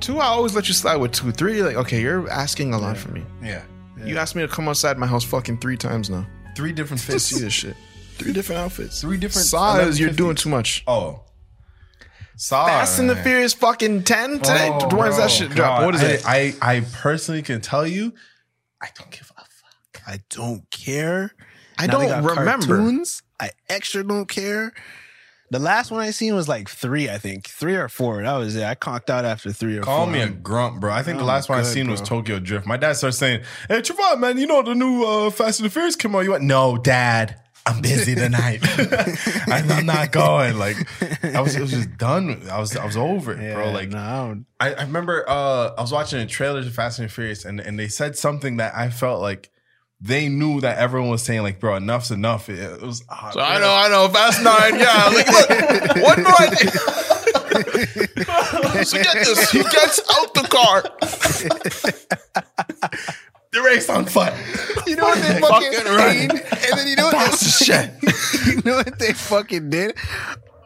Two, I always let you slide with two, three. Like, okay, you're asking a lot yeah. from me. Yeah. yeah, you asked me to come outside my house fucking three times now. Three different fits. See this shit. Three different outfits. Three different size. You're doing too much. Oh. Sorry. Fast and the Furious fucking ten today. Oh, when does that shit God. drop? What is it? I, I personally can tell you, I don't give a fuck. I don't care. I now don't remember. Cartoons. I extra don't care. The last one I seen was like three, I think. Three or four. That was it. I conked out after three or Call four. Call me a grump, bro. I think oh, the last one good, I seen bro. was Tokyo Drift. My dad starts saying, hey, Travon, man, you know the new uh, Fast and the Furious came out. You went, no, Dad. I'm busy tonight. I'm, I'm not going. Like I was, it was just done. I was, I was over it, yeah, bro. Like no. I, I remember, uh, I was watching the trailers of Fast and Furious, and and they said something that I felt like they knew that everyone was saying, like, bro, enough's enough. It, it was. Oh, so I know, I know, Fast Nine. Yeah, like, look, what do I do? So get this. He gets out the car. The race on fire. You know what they fucking did? And then you know what they, you know what they fucking did?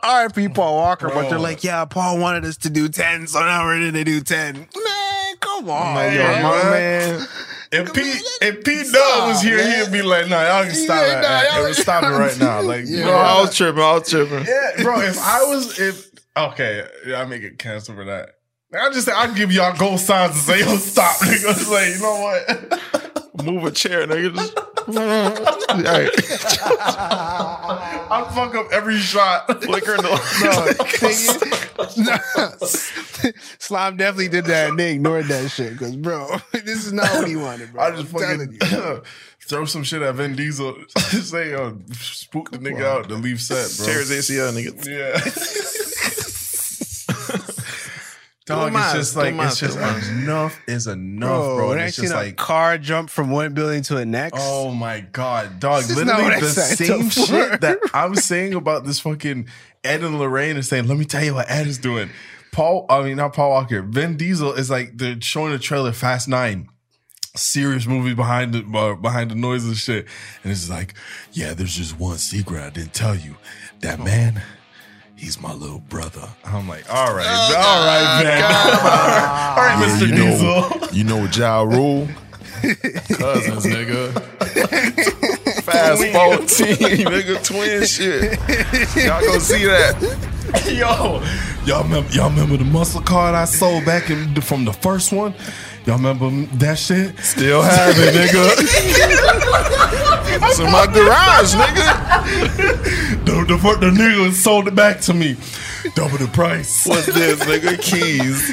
R I P Paul Walker, bro. But they're like, yeah, Paul wanted us to do ten, so now we're going to do ten. Man, come on. Man, man. man. If P, if P Dub was here, man. He'd be like, "No, nah, y'all can stop yeah, that. Nah, y'all stop it right now." Like, yeah, bro, I was tripping. I was tripping. Yeah, bro. If I was, if okay, I may get canceled for that. I just, I give y'all gold signs and say, "Yo, stop, nigga." Like, you know what? Move a chair, nigga. Just... I fuck up every shot. Flicker no. No, Slime definitely did that and they ignored that shit because, bro, this is not what he wanted, bro. I just I'm fucking you, throw some shit at Vin Diesel. Say, uh, spook the nigga wow. out, the leave set, bro. Tears A C L, nigga. Yeah. Dog, it's just like, it's just like, enough is enough, bro. bro. It's just like a car jump from one building to the next. Oh my God, dog. Literally the same shit that I'm saying about this fucking Ed and Lorraine is saying, let me tell you what Ed is doing. Paul, I mean, not Paul Walker. Vin Diesel is like, they're showing the trailer Fast Nine. Serious movie behind the uh, behind the noise and shit. And it's like, yeah, there's just one secret I didn't tell you. That oh. man... He's my little brother. I'm like, all right, oh, all right, man. all right, yeah, Mister You know, Diesel. You know Ja Rule? Cousins, nigga. Fast fourteen, nigga, twin shit. Y'all gonna see that. Yo, y'all remember, y'all remember the muscle card I sold back in, from the first one? Y'all remember that shit? Still have it, nigga. It's in my garage, nigga. The, the, the nigga sold it back to me. Double the price. What's this, nigga? Keys.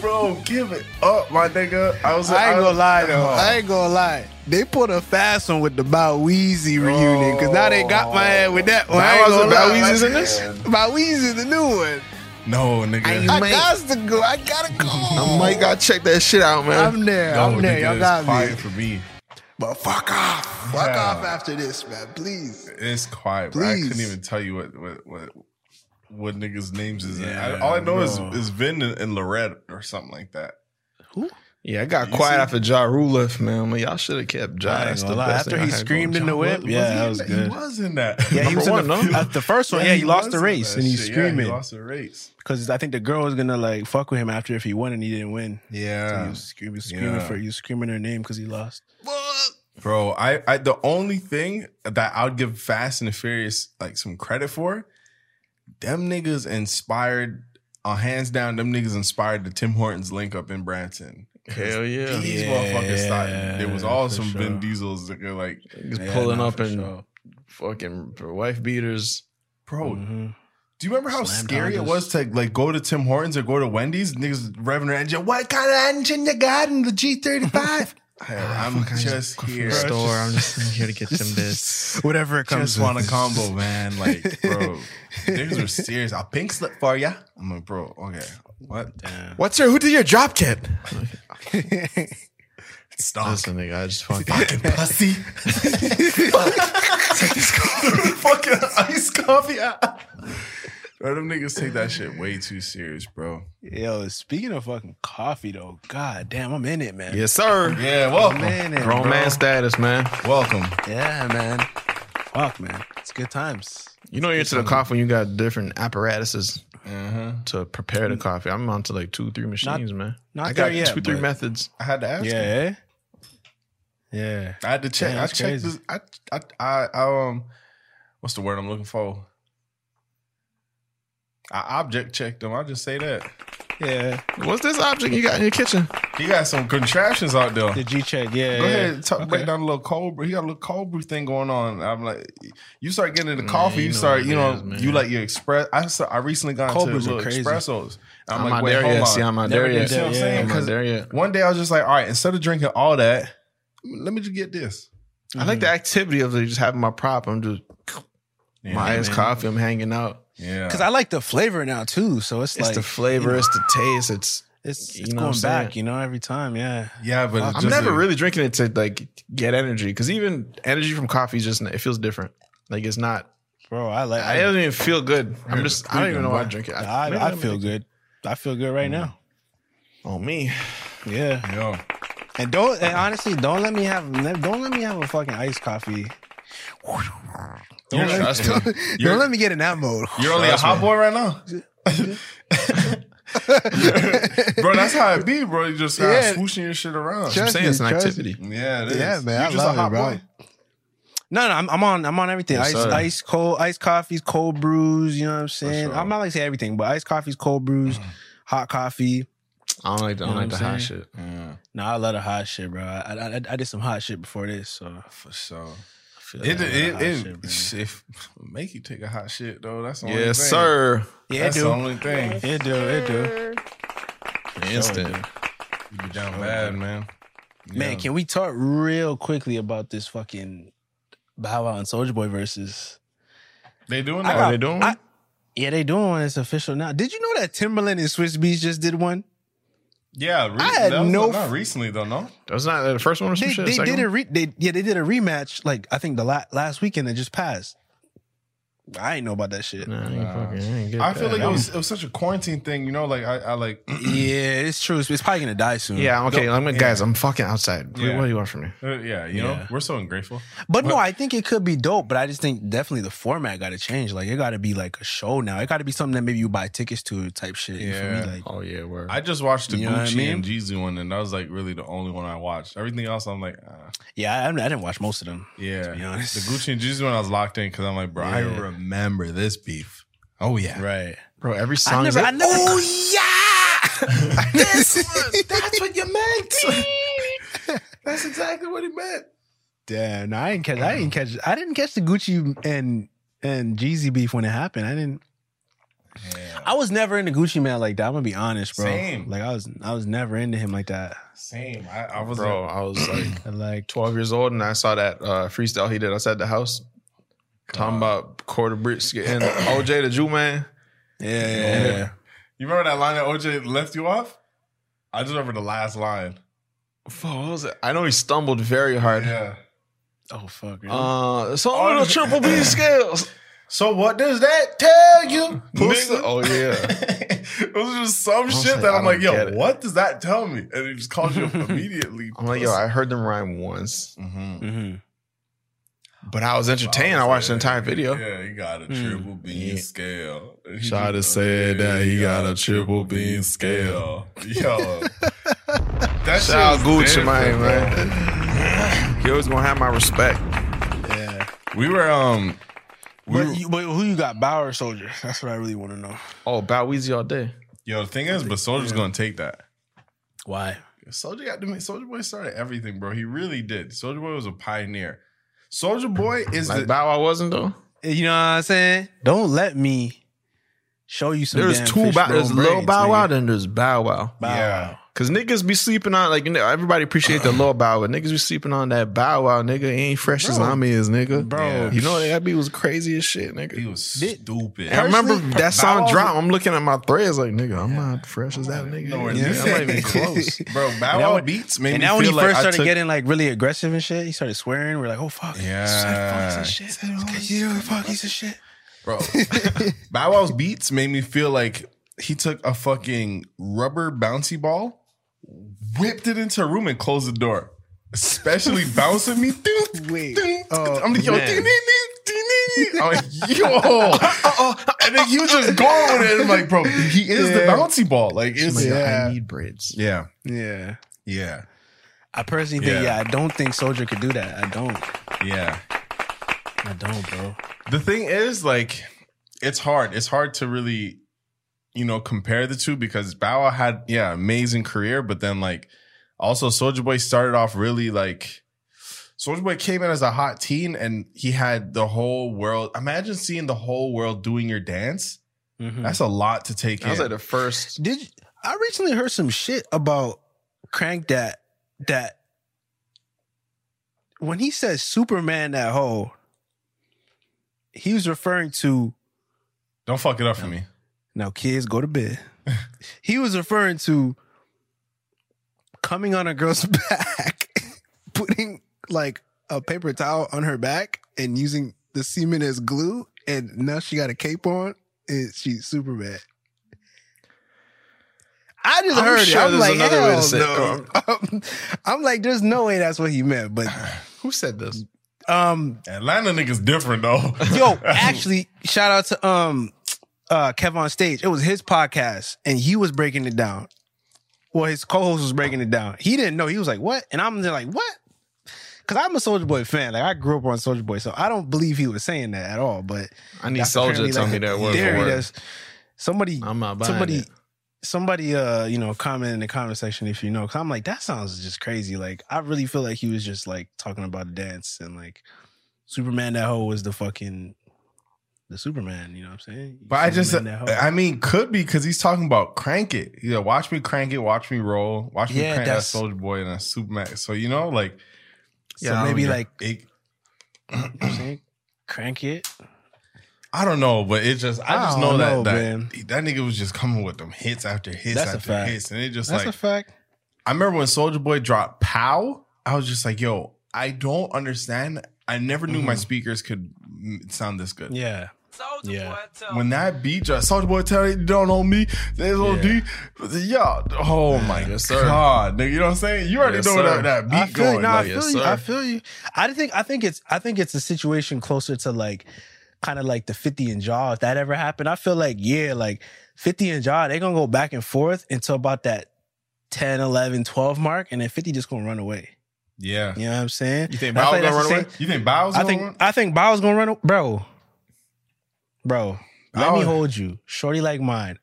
Bro, give it up, my nigga. I, was, I ain't I was, gonna lie, though. I ain't gonna lie. They put a fast one with the Bow Weezy reunion, because now they got my head with that one. Now was it Bow Weezy's in this? Bow Weezy's the new one. No, nigga. I, I got to go. I gotta go. I might gotta check that shit out, man. I'm there. No, I'm there. Nigga, y'all got me. Quiet for me. But fuck off. Fuck yeah. off after this, man. Please. It's quiet, bro. I couldn't even tell you what what what, what niggas' names is. Yeah, I, all I know bro. is is Vin and, and Lorette or something like that. Who? Yeah, I got you quiet after Ja Rule left, man. Like, y'all should have kept Ja. That's the best after he screamed in the whip. Yeah, that was good. He was in that. Yeah, he was in the, the first one. Yeah, he lost the race and he's screaming. He lost the race. Because I think the girl was gonna like fuck with him after if he won and he didn't win. Yeah, so he was screaming, screaming yeah. for you, screaming her name because he lost. Bro, I, I the only thing that I would give Fast and the Furious like some credit for, them niggas inspired. Uh, hands down, them niggas inspired the Tim Hortons link up in Branson. Hell yeah, these yeah, motherfuckers thought it was all some sure. Vin Diesels that are like yeah, pulling up in sure. fucking wife beaters, bro. Mm-hmm. Do you remember how Slam scary dollars. it was to like go to Tim Hortons or go to Wendy's? Niggas revving their engine. What kind of engine you got in the G thirty-five? I'm just here. Store. I'm just here to get them bits. Whatever it comes. Just want a combo, man. Like, bro, niggas are serious. I'll pink slip for ya. I'm like, bro, okay. What? Damn. What's your? Who did your drop kit? Stop. Listen, nigga, I just want fucking pussy. Fuck. Take this fucking iced coffee out. Bro, them niggas take that shit way too serious, bro. Yo, speaking of fucking coffee, though, god damn, I'm in it, man. Yes, sir. Yeah, welcome. I'm in it, grown bro. man status, man. Welcome. Yeah, man. Fuck, man. It's good times. You know you're into the coffee when you got different apparatuses uh-huh. to prepare the coffee. I'm onto like two, three machines, not, man. Not I got yet, two, three methods. I had to ask. Yeah, him. yeah. I had to check. Damn, I checked crazy. this. I, I, I, I, um, what's the word I'm looking for? I object checked them. I'll just say that. Yeah. What's this object you got in your kitchen? You got some contraptions out there. The G check. Yeah. Go yeah. ahead. Talk, okay. Break down a little cold brew. He got a little cold brew thing going on. I'm like, you start getting into coffee. Man, you, you know start, you know, is, you like your express. I start, I recently got cold into little espressos. I'm, I'm like, wait, hold on. See, I'm out there yet. You know what I'm saying? Because one day I was just like, all right, instead of drinking all that, let me just get this. Mm-hmm. I like the activity of just having my prop. I'm just yeah, my ass coffee. I'm hanging out. Yeah, because I like the flavor now too. So it's, it's like the flavor, you know, it's the taste, it's it's, it's going back, you know, every time. Yeah, yeah, but I'm never like, really drinking it to like get energy because even energy from coffee just it feels different. Like it's not Bro, I like. I, I don't even feel good. I'm just. I don't even know why I drink it. I, I, I feel good. I feel good right mm. now. Oh me, yeah. Yo. And don't. And honestly, don't let me have. Don't let me have a fucking iced coffee. Don't, don't, let, me, don't, don't let me get in that mode. You're only a hot boy right now. Bro, that's how it be, bro. You just yeah. swooshing your shit around. Trust I'm saying me, it's an activity. Me. Yeah, it is. Yeah, man. You're I just love a hot it, bro. Boy. No, no, I'm, I'm on I'm on everything. Yes, ice, sir. ice, cold, ice coffees, cold brews, you know what I'm saying? Sure. I'm not like to say everything, but ice coffees, cold brews, mm. hot coffee. I don't like the, you know I don't like the hot shit. Yeah. No, I love the hot shit, bro. I, I, I, I did some hot shit before this, so for sure. It, like it, it, it shit, make you take a hot shit though. That's the only yes, thing. Yes, sir. Yeah, that's it do. the only thing. Yes, it do. It do. Sure Instant. It do. You be down sure bad, do. man. Yeah. Man, can we talk real quickly about this fucking Bow Wow and Soulja Boy versus? They doing that? Got, Are they doing I, Yeah, they doing one. It's official now. Did you know that Timberland and Swizz Beatz just did one? Yeah, re- I had that was no not recently though. No, that was not the first one or some they, shit. They did a re- they, yeah, they did a rematch. Like I think the la- last weekend that just passed. I ain't know about that shit. Nah, I, ain't uh, fucking, I, ain't I feel that. like it was, it was such a quarantine thing, you know. Like I, I like. yeah, it's true. It's, it's probably gonna die soon. Yeah, okay. I'm yeah. guys. I'm fucking outside. Yeah. What do you want from me? Uh, yeah, you yeah. know, we're so ungrateful. But, but no, I think it could be dope. But I just think definitely the format got to change. Like it got to be like a show now. It got to be something that maybe you buy tickets to type shit. Yeah. You me? Like, oh yeah. Word. I just watched the you Gucci I mean? and Jeezy one, and that was like really the only one I watched. Everything else, I'm like, ah. yeah, I, I didn't watch most of them. Yeah, to be honest. The Gucci and Jeezy one, I was locked in because I'm like, bro, yeah. I remember. Remember this beef? Oh yeah, right, bro. Every song. I never, like, I never, oh yeah, this was, that's what you meant. That's exactly what he meant. Damn, no, I didn't catch. I didn't catch. I didn't catch the Gucci and and Jeezy beef when it happened. I didn't. Yeah. I was never into Gucci Man like that. I'm gonna be honest, bro. Same. Like I was, I was never into him like that. Same. I, I was, bro. Like, I was like, like twelve years old, and I saw that uh, freestyle he did outside the house. Talking about quarter brisket and O J the Jew man. Yeah, yeah, yeah. You remember that line that O J left you off? I just remember the last line. Fuck, what was it? I know he stumbled very hard. Yeah. Oh fuck. Really? Uh, it's all little triple B scales. So what does that tell you? Oh yeah. It was just some was shit like, that I'm like, yo, what does that tell me? And it just calls you up immediately. I'm like, yo, I heard them rhyme once. Mm-hmm. Mm-hmm. But I was entertained. I, I watched the entire video. Yeah, he got a triple mm. bean scale. Shada said yeah, that he got, got a triple bean scale. Yo. That shout out Gucci, man, man. He always gonna have my respect. Yeah. We were um we were, you, but who you got, Bow or Soulja? That's what I really want to know. Oh, Bow Weezy all day. Yo, the thing is, but Soulja's yeah. gonna take that. Why? Soulja got to Soulja Boy started everything, bro. He really did. Soulja Boy was a pioneer. Soulja Boy is like the Bow Wow wasn't though. You know what I'm saying? Don't let me show you some. There's damn two. Fish bow, there's brains, Lil Bow Wow, then there's Bow Wow. Bow yeah, wow. Cause niggas be sleeping on like everybody appreciate the Lil Bow Wow. Niggas be sleeping on that Bow Wow nigga. He ain't fresh bro. as I'm is nigga. Bro, yeah. You know that beat was crazy as shit, nigga. He was stupid. I remember that song dropped. I'm looking at my threads like nigga, I'm yeah. not fresh as that nigga. No, yeah. I'm not even close, bro. Bow Wow beats made me feel like. And now when he first like started took... getting like really aggressive and shit, he started swearing. We're like, oh fuck, yeah, fuck, he's a shit. You fuck, he's a shit. Bro, Bow Wow's beats made me feel like he took a fucking rubber bouncy ball, whipped it into a room, and closed the door. Especially bouncing me. Wait. Oh, I'm like, yo, man. I'm like, yo. And then you just go with it. I'm like, bro, he is yeah. the bouncy ball. Like, it's like, yeah. I need braids. Yeah. Yeah. Yeah. I personally think, yeah, yeah I don't think Soulja could do that. I don't. Yeah. I don't, bro. The thing is, like, it's hard. It's hard to really, you know, compare the two because Bow Wow had, yeah, amazing career, but then, like, also Soulja Boy started off really, like, Soulja Boy came in as a hot teen and he had the whole world. Imagine seeing the whole world doing your dance. Mm-hmm. That's a lot to take in. I was like the first. Did you, I recently heard some shit about Crank that, that when he says Superman that hoe, he was referring to... Don't fuck it up now, for me. Now, kids, go to bed. He was referring to coming on a girl's back, putting, like, a paper towel on her back and using the semen as glue and now she got a cape on, and she's super mad. I just I'm heard sure it. I'm like, another way to say no. It. I'm like, there's no way that's what he meant. But who said this? Um, Atlanta niggas different though. Yo, actually, shout out to um, uh, Kev on Stage. It was his podcast, and he was breaking it down. Well, his co-host was breaking it down. He didn't know. He was like, "What?" And I'm just like, "What?" Because I'm a Soulja Boy fan. Like I grew up on Soulja Boy, so I don't believe he was saying that at all. But I need Soulja to tell like, me that word for word. Somebody, I'm not buying somebody, it. Somebody, uh, you know, comment in the comment section if you know. Because I'm like, that sounds just crazy. Like, I really feel like he was just like talking about a dance and like Superman that hoe was the fucking the Superman. You know what I'm saying? But I just, I mean, could be because he's talking about crank it. You know, watch me crank it, watch me roll, watch me yeah, crank that Soulja Boy and that Superman. So you know, like, so yeah, maybe like it, it, crank it. I don't know, but it just I, I just know, know that that, that nigga was just coming with them hits after hits That's after hits, and it just That's like a fact. I remember when Soulja Boy dropped "Pow," I was just like, "Yo, I don't understand. I never knew mm. my speakers could sound this good." Yeah, Soulja yeah. Boy, tell when that beat just Soulja Boy tell you don't know me, there's O D, yeah. Oh my yes, god, nigga, you know what I'm saying? You already yes, know that, that beat I feel going. No, like, I feel yes, you. Sir. I feel you. I think I think it's I think it's a situation closer to like. Kind of like the fifty and Jaw, if that ever happened. I feel like, yeah, like fifty and Jaw, they're going to go back and forth until about that ten, eleven, twelve mark, and then fifty just going to run away. Yeah. You know what I'm saying? You think Bow's going to run away? You think Bow's going to run away? I think Bow's going to run away. Bro. Bro. Let me hold you. Shorty like mine.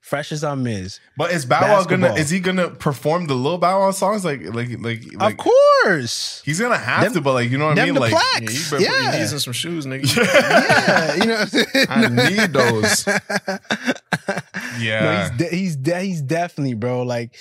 Fresh as I'm is. But is Bow Wow gonna? Is he gonna perform the Lil Bow Wow songs? Like, like, like, like of course he's gonna have them, to. But like, you know what I mean? Like, plaques. Yeah, you better put your knees in some shoes, nigga. Yeah, you know what I'm saying? I need those. Yeah, no, he's de- he's de- he's definitely bro. Like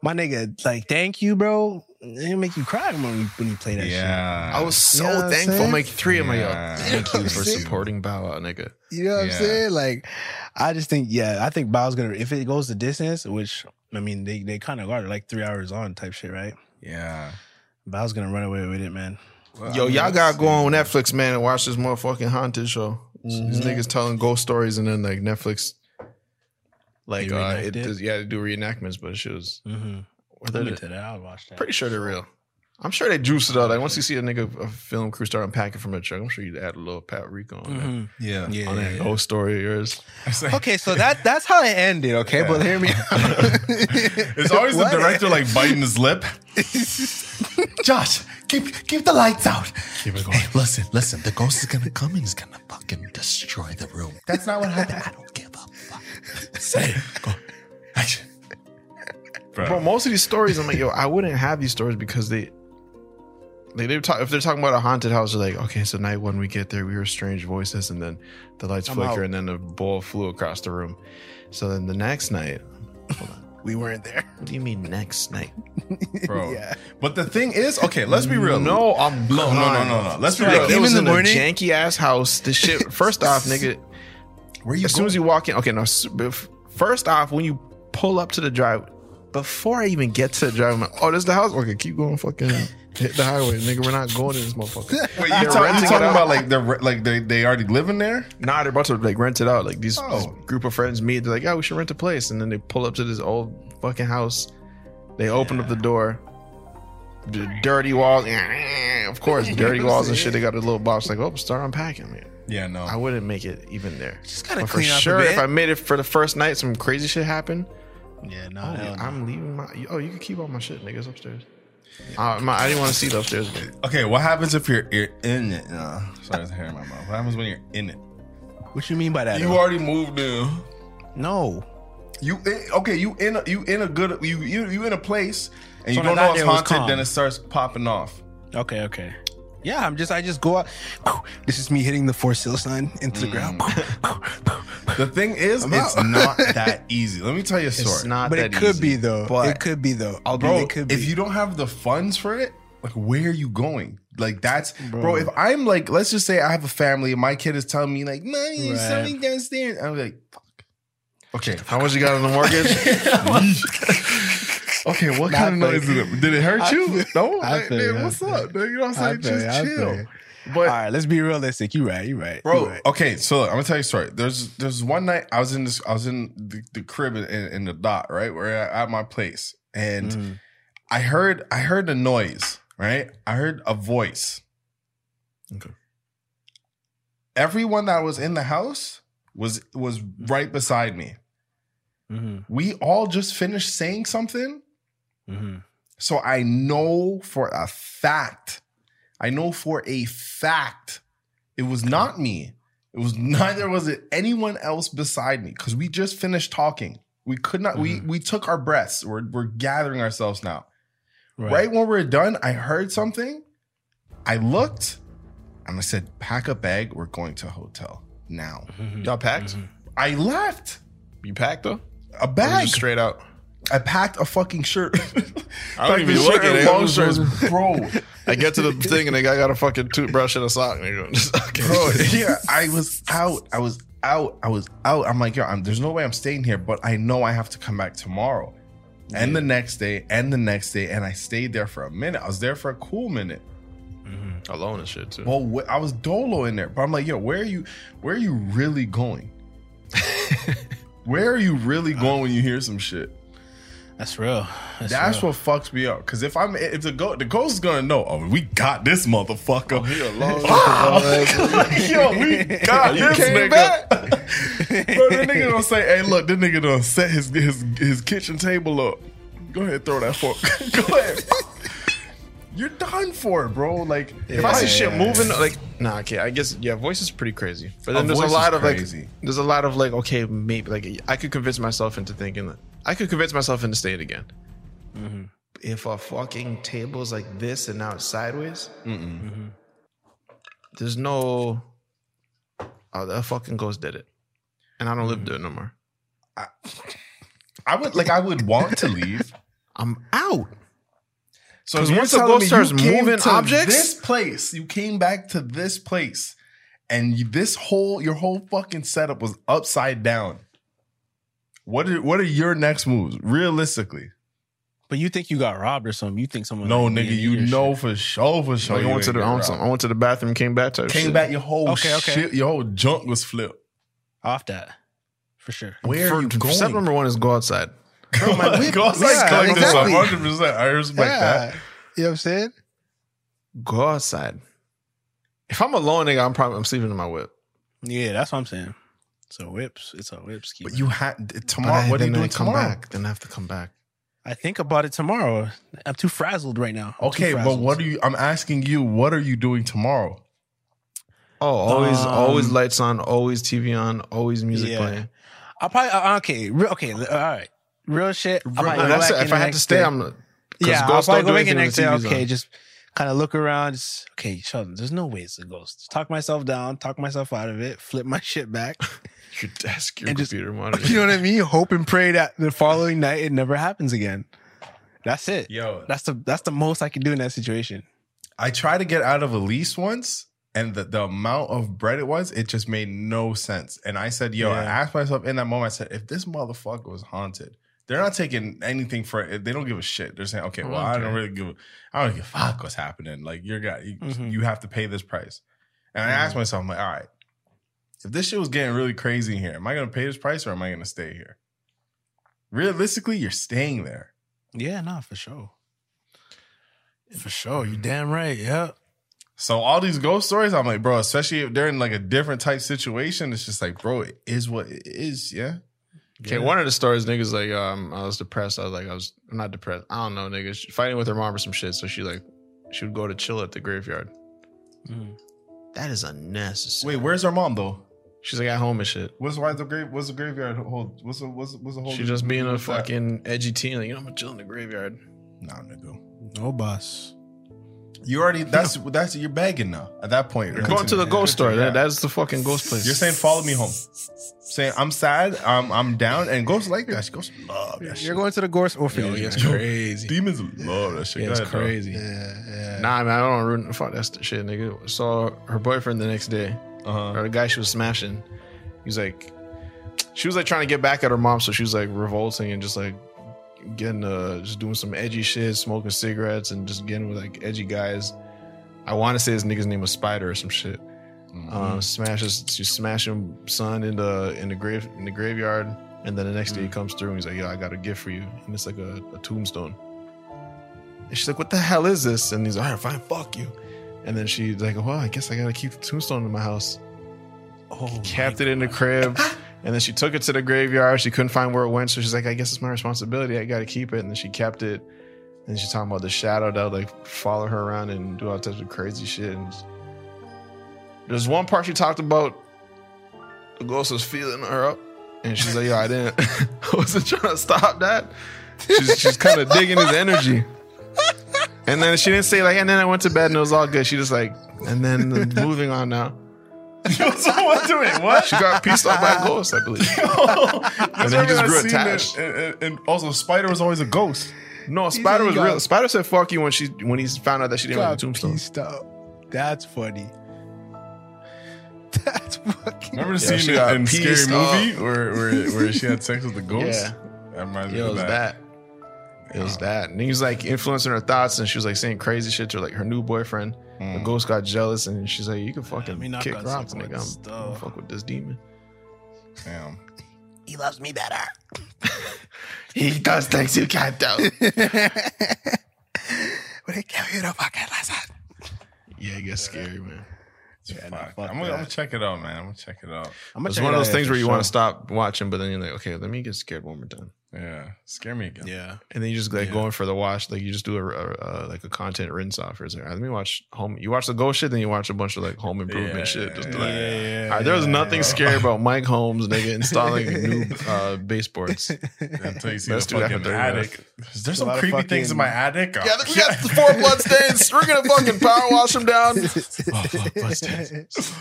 my nigga, like thank you, bro. It make you cry when you when you play that yeah. shit. I was so you know thankful. I'm like three of my yeah. thank you for supporting Bow Wow, nigga. You know what yeah. I'm saying? Like, I just think, yeah, I think Bow's gonna if it goes the distance, which I mean, they they kind of are like three hours on type shit, right? Yeah, Bow's gonna run away with it, man. Well, yo, I mean, y'all gotta go on Netflix, man, and watch this motherfucking haunted show. Mm-hmm. These niggas telling ghost stories, and then like Netflix, like uh, it does, yeah, they do reenactments, but shit was. Mm-hmm. They're that. I'll watch that. Pretty sure they're real. I'm sure they juice it out. Like once you see a nigga a film crew start unpacking from a truck, I'm sure you add a little Pat Rico on mm-hmm. that. Yeah, yeah, on yeah, that yeah. ghost story of yours. Okay, so that that's how it ended. Okay, yeah. But hear me out. It's always the director like biting his lip. Josh, keep keep the lights out. Keep it going. Hey, listen, listen. The ghost is gonna come and he's gonna fucking destroy the room. That's not what happened. I don't give a fuck. Say it. Go. Action. Bro. Bro, most of these stories, I'm like, yo, I wouldn't have these stories because they, they, they talk, if they're talking about a haunted house, they're like, okay, so night one we get there, we hear strange voices, and then the lights I'm flicker, out. And then the ball flew across the room. So then the next night, hold on, we weren't there. What do you mean next night, bro? Yeah. But the thing is, okay, let's be real. No, I'm no, no, no, no, no. Let's be real. Like, it was in the morning, a janky ass house. This shit. First off, nigga, where you? As going? Soon as you walk in, okay, no. First off, when you pull up to the drive. Before I even get to the drive, I'm like, oh, this is the house? Okay, keep going, fucking hit the highway. Nigga, we're not going to this motherfucker. Wait, you talking, talking about like they're like they they already live in there? Nah, they're about to like rent it out. Like these oh. this group of friends meet, they're like, yeah, we should rent a place. And then they pull up to this old fucking house. They yeah. open up the door. The dirty walls. Of course, dirty walls and shit. They got a little box like, oh, start unpacking, man. Yeah, no. I wouldn't make it even there. Just gotta but clean for up sure, a bit. If I made it for the first night, some crazy shit happened. Yeah, no, oh, yeah, I'm leaving my. Oh, you can keep all my shit, niggas, upstairs. Yeah. Uh, my, I didn't want to see it upstairs. But. Okay, what happens if you're, you're in it? Uh, sorry, there's hair in my mouth. What happens when you're in it? What you mean by that? You though? Already moved in. No, you in, okay? You in a, you in a good you you, you in a place and so you don't know it's haunted. It then it starts popping off. Okay, okay. Yeah, I'm just I just go out. This is me hitting the four seal sign into the mm. ground. The thing is, I'm it's out. Not that easy. Let me tell you a story. It's not but that it could easy, be though. But it could be though. I'll bro, it could be. If you don't have the funds for it, like where are you going? Like that's bro. bro if I'm like, let's just say I have a family and my kid is telling me like, mommy, there's right. something downstairs. I'm like, fuck. Okay, how much you got on the mortgage? Okay, what kind of noise is it? Did it hurt I you? Feel, no, I like, feel, man, I what's feel. up, man? You know what I'm saying? Just feel, chill. But, all right, let's be realistic. You right, you right, bro. You right. Okay, so look, I'm gonna tell you a story. There's there's one night I was in this, I was in the, the crib in, in the dot, right, where I, at my place, and mm. I heard I heard a noise, right? I heard a voice. Okay. Everyone that was in the house was was right beside me. Mm-hmm. We all just finished saying something, mm-hmm. so I know for a fact. I know for a fact it was not me. It was neither was it anyone else beside me because we just finished talking. We could not. Mm-hmm. We we took our breaths. We're we're gathering ourselves now. Right, right when we're done, I heard something. I looked and I said, "Pack a bag. We're going to a hotel now." Mm-hmm. Y'all packed? Mm-hmm. I left. You packed though? A bag straight out. I packed a fucking shirt. I don't even look at it. Long shirts, bro. I get to the thing and I got a fucking toothbrush and a sock. And go, okay. Bro, yeah, I was out. I was out. I was out. I'm like, yo, I'm, there's no way I'm staying here, but I know I have to come back tomorrow. Yeah. And the next day and the next day. And I stayed there for a minute. I was there for a cool minute. Mm-hmm. Alone and shit, too. Well, I was dolo in there. But I'm like, yo, where are you, where are you really going? Where are you really going when you hear some shit? That's real. That's, That's real. What fucks me up. Cause if I'm, if the ghost, the ghost is gonna know. Oh, we got this motherfucker. Oh, he alone. Wow. Like, yo, we got you this nigga. Back? Bro, the nigga gonna say, "Hey, look, this nigga gonna set his his his kitchen table up. Go ahead, throw that fork. Go ahead." You're done for, bro. Like, yeah, if I see yeah, shit yeah, moving, yeah. like, nah, okay, I guess, yeah, voice is pretty crazy. But then a there's a lot of crazy. like, there's a lot of like, okay, maybe, like, I could convince myself into thinking that I could convince myself into staying again. Mm-hmm. If a fucking table's like this and now it's sideways, Mm-mm. Mm-hmm. there's no, oh, that fucking ghost did it, and I don't mm-hmm. live there no more. I, I would like, I would want to leave. I'm out. So because once the ghost starts moving objects, this place, you came back to this place, and you, this whole your whole fucking setup was upside down. What are, what are your next moves, realistically? But you think you got robbed or something? You think someone? No, like, nigga, you know shit. for sure, for sure. No, you you went to the I went to the bathroom, came back to came shit. back. Your whole okay, okay. shit, your whole junk was flipped. Off that, for sure. Where for, are you going? Step number one is go outside. Bro, my whip, go outside, yeah, collect exactly. this one hundred percent. I respect yeah. that. You know what I'm saying? Go outside. If I'm alone, nigga, I'm probably I'm sleeping in my whip. Yeah, that's what I'm saying. So whips, it's a whips. Keep but you had tomorrow. But what do you doing tomorrow? Come back, then I have to come back. I think about it tomorrow. I'm too frazzled right now. I'm okay, but what are you? I'm asking you. What are you doing tomorrow? Oh, always, um, always lights on, always T V on, always music yeah. playing. I'll probably okay, okay, all right. Real shit. Real, that's it. If I had to stay, day. I'm yeah. I'll probably go back in next day. Okay, on. Just kind of look around. Just, okay, Sheldon, there's no way it's a ghost. Just talk myself down, talk myself out of it, flip my shit back. Your desk, your computer just, monitor. You know what I mean? Hope and pray that the following night it never happens again. That's it. Yo, that's the that's the most I can do in that situation. I tried to get out of a lease once, and the, the amount of bread it was, it just made no sense. And I said, yo, yeah. I asked myself in that moment. I said, if this motherfucker was haunted. They're not taking anything for it. They don't give a shit. They're saying, okay, well, okay. I don't really give a, I don't give a fuck what's happening. Like, you're got, you, mm-hmm. you have to pay this price. And I mm-hmm. asked myself, I'm like, all right, if this shit was getting really crazy here, am I going to pay this price or am I going to stay here? Realistically, you're staying there. Yeah, no, for sure. For sure. You're damn right. Yeah. So all these ghost stories, I'm like, bro, especially if they're in like a different type situation, it's just like, bro, it is what it is. Yeah. Okay, yeah. One of the stories, niggas like, um, I was depressed. I was like, I was I'm not depressed. I don't know, niggas fighting with her mom or some shit. So she like, she would go to chill at the graveyard. Mm. That is unnecessary. Wait, where's her mom though? She's like at home and shit. What's why the grave? What's the graveyard hold? What's the what's what's the whole? She just being a fucking that? edgy teen. Like, you know, I'm gonna chill in the graveyard. Nah, nigga. No boss. You already that's that's you're begging now. At that point, you're going to the ghost store. That, that's the fucking ghost place. You're saying follow me home. Saying I'm sad, I'm I'm down, and ghosts like that. Ghosts love that. You're shit. going to the ghost orphanage. It's crazy. Demons love that shit. Yeah, it's crazy. Yeah, yeah. Nah, man, I don't ruin fuck that shit, nigga. Saw her boyfriend the next day, uh-huh. or the guy she was smashing. He was like, she was like trying to get back at her mom, so she was like revolting and just like getting uh just doing some edgy shit, smoking cigarettes, and just getting with like edgy guys. I want to say his nigga's name was Spider or some shit. Mm-hmm. Um, smashes, she smashing son in the in the grave in the graveyard, and then the next mm-hmm. day he comes through and he's like, "Yo, I got a gift for you," and it's like a, a tombstone. And she's like, "What the hell is this?" And he's like, "All right, fine, fuck you." And then she's like, "Well, I guess I gotta keep the tombstone in my house." Oh, kept it in the crib. And then she took it to the graveyard. She couldn't find where it went. So she's like, I guess it's my responsibility. I got to keep it. And then she kept it. And she's talking about the shadow that would like follow her around and do all types of crazy shit. And just... there's one part she talked about. The ghost was feeling her up. And she's like, yo, I didn't. I wasn't trying to stop that. She's, she's kind of digging his energy. And then she didn't say like, and then I went to bed and it was all good. She just like, and then moving on now. Someone doing what? She got pieced off by a ghost, I believe. And then he just grew attached. And, and, and also, Spider was always a ghost. No, He's Spider was real. Got... Spider said "fuck you" when she when he found out that she didn't want the tombstone. That's funny. That's fucking. Remember the yeah, scene in, in Scary Movie where, where where she had sex with the ghost? Yeah, that reminds me of that. It was that. And he was like influencing her thoughts, and she was like saying crazy shit to like her new boyfriend. Mm. The ghost got jealous, and she's like, you can fucking yeah, kick rocks, nigga. I'm gonna fuck with this demon. Damn. He loves me better. He does things you can't do. But he gave you the fucking lesson. Yeah, it gets scary, man. Yeah, no, I'm, gonna, I'm gonna check it out, man. I'm gonna check it out. I'm it's one of those things where you sure. want to stop watching, but then you're like, okay, let me get scared one more time. Yeah, scare me again. Yeah, and then you just like yeah. going for the watch, like you just do a, a, a like a content rinse off. It's like, all right, let me watch home. You watch the ghost shit, then you watch a bunch of like home improvement yeah, shit. Just yeah, like, yeah, all right, there was yeah, nothing yeah. scary about Mike Holmes, nigga, installing new uh, baseboards. Until you see Let's the do fucking attic. Is there There's some creepy fucking... things in my attic? Oh, yeah, we got yeah. four bloodstains. We're gonna fucking power wash them down. Oh, fuck, bloodstains.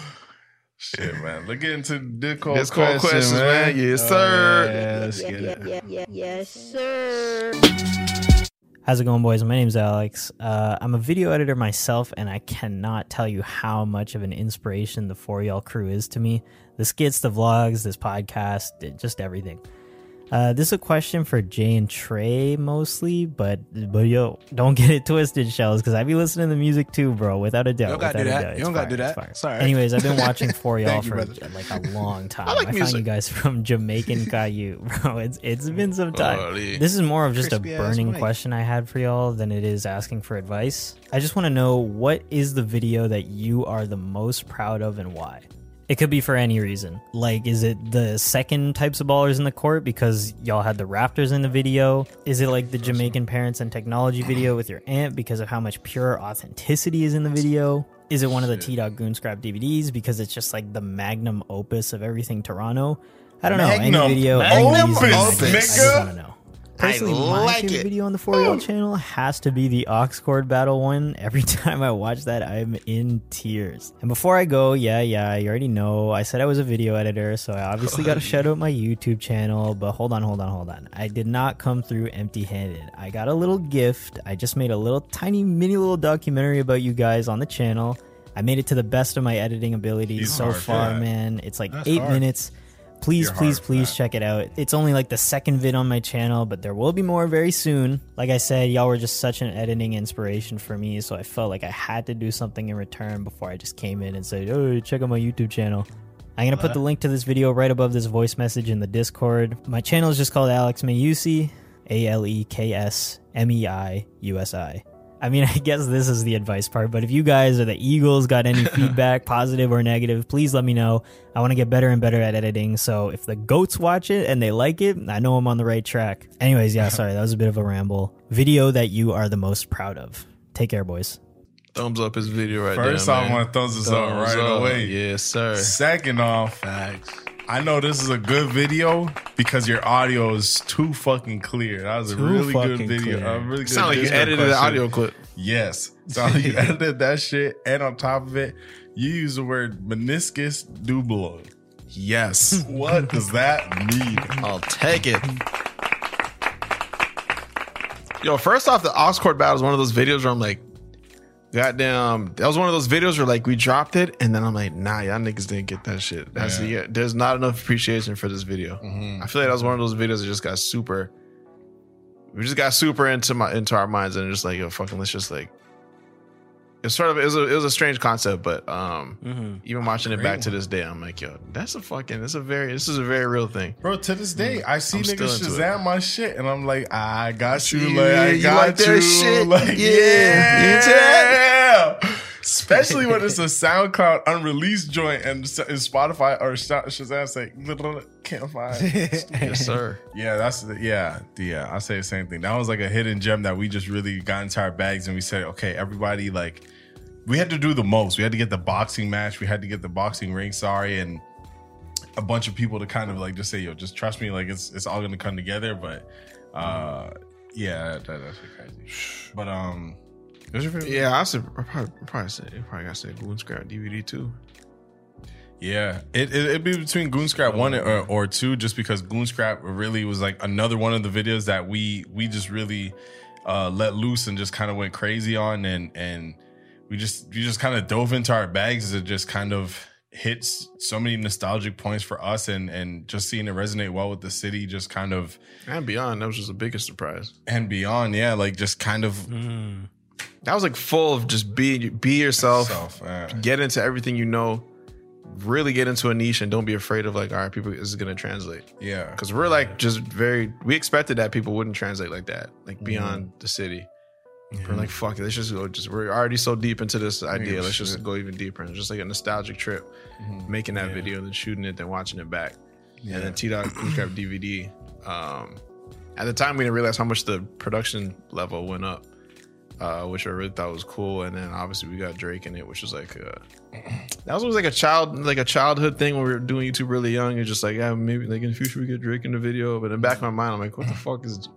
Shit, man. Look into Discord, Discord question, questions, man. man. Yes, oh, sir. Yeah, let's yeah, get yeah, it. Yeah, yeah, yes, sir. How's it going, boys? My name's Alex. Uh, I'm a video editor myself, and I cannot tell you how much of an inspiration the four Y E crew is to me. The skits, the vlogs, this podcast, just everything. Uh, this is a question for Jay and Trey mostly, but but yo, don't get it twisted, Shells, because I be listening to music too, bro, without a doubt. You don't gotta do that. You don't gotta do that. Sorry. Anyways, I've been watching four Y E for you, like a long time. I, like I found you guys from Jamaican Caillou, bro. It's it's been some time. Oh, this is more of just a burning question I had for y'all than it is asking for advice. I just want to know, what is the video that you are the most proud of and why? It could be for any reason. Like, is it the second Types of Ballers in the Court because y'all had the Raptors in the video? Is it like the Jamaican Parents and Technology video with your aunt because of how much pure authenticity is in the video? Is it one of the T Dog Goonscrap D V Ds because it's just like the magnum opus of everything Toronto? I don't know. Magnum, any video, magnum any opus, nigga. I just want to know. Personally, I like my favorite it. video on the four Y E channel has to be the Ox Cord battle one. Every time I watch that, I'm in tears. And before I go, yeah, yeah, you already know, I said I was a video editor, so I obviously got to shout out my YouTube channel. But hold on, hold on, hold on. I did not come through empty-handed. I got a little gift. I just made a little tiny mini little documentary about you guys on the channel. I made it to the best of my editing ability He's so hard, far, yeah. man. It's like That's eight hard. minutes. Please, You're please, please that. check it out. It's only like the second vid on my channel, but there will be more very soon. Like I said, y'all were just such an editing inspiration for me, so I felt like I had to do something in return before I just came in and said, oh, check out my YouTube channel. I'm going to put the link to this video right above this voice message in the Discord. My channel is just called Alex Meusi, A L E K S M E I U S I. I mean, I guess this is the advice part, but if you guys or the Eagles got any feedback, positive or negative, please let me know. I want to get better and better at editing, so if the goats watch it and they like it, I know I'm on the right track. Anyways, yeah, sorry, that was a bit of a ramble. Video that you are the most proud of. Take care, boys. Thumbs up his video right there. First off, I want to thumbs us up right away. Yes, sir. Second off, facts. I know this is a good video because your audio is too fucking clear. That was a too really good video. A really good sound like you edited question. the audio clip. Yes. Sound like you edited that shit. And on top of it, you use the word meniscus dublo. Yes. What does that mean? I'll take it. Yo, first off, the Oxcord battle is one of those videos where I'm like, goddamn, that was one of those videos where like we dropped it and then I'm like, nah, y'all niggas didn't get that shit. That's yeah. the, there's not enough appreciation for this video. Mm-hmm. I feel like that was one of those videos that just got super we just got super into my into our minds and just like, yo, fucking, let's just like. It's sort of it was a, it was a strange concept, but um, mm-hmm. even watching it back one. to this day, I'm like, yo, that's a fucking, that's a very, this is a very real thing, bro. To this day, I see I'm niggas Shazam it, my shit, and I'm like, I got you, yeah, like, I got you, like that shit. Like, yeah, yeah. yeah. Especially when it's a SoundCloud unreleased joint and, and Spotify or Shazam say like, can't find. Yes, sir. Yeah, that's the, yeah, yeah. I say the same thing. That was like a hidden gem that we just really got into our bags and we said, okay, everybody like. We had to do the most. We had to get the boxing match. We had to get the boxing ring, sorry, and a bunch of people to kind of like just say, yo, just trust me. Like, it's it's all going to come together. But, uh, yeah, that, that's crazy. But, um, what's your favorite? Yeah, I should probably, probably say, probably got to say Goonscrap D V D too. Yeah, it, it, it'd be between Goonscrap one or, or two, just because Goonscrap really was like another one of the videos that we, we just really uh, let loose and just kind of went crazy on and, and, We just we just kind of dove into our bags as it just kind of hits so many nostalgic points for us and and just seeing it resonate well with the city just kind of and beyond. That was just the biggest surprise and beyond. Yeah, like just kind of mm. that was like full of just be be yourself, yourself yeah. Get into everything, you know, really get into a niche and don't be afraid of like, all right, people, this is going to translate. Yeah, because we're like just very we expected that people wouldn't translate like that, like beyond mm. the city. Yeah. We're like, fuck it, let's just go. Just we're already so deep into this idea. Let's just go even deeper. And it's just like a nostalgic trip, mm-hmm. making that yeah. video, then shooting it, then watching it back. Yeah. And then T Dog Goonscrap D V D. Um, at the time, we didn't realize how much the production level went up, uh, which I really thought was cool. And then obviously we got Drake in it, which was like a, that was always like a child, like a childhood thing when we were doing YouTube really young. It's just like, yeah, maybe like in the future we get Drake in the video. But in the back of my mind, I'm like, what the fuck is.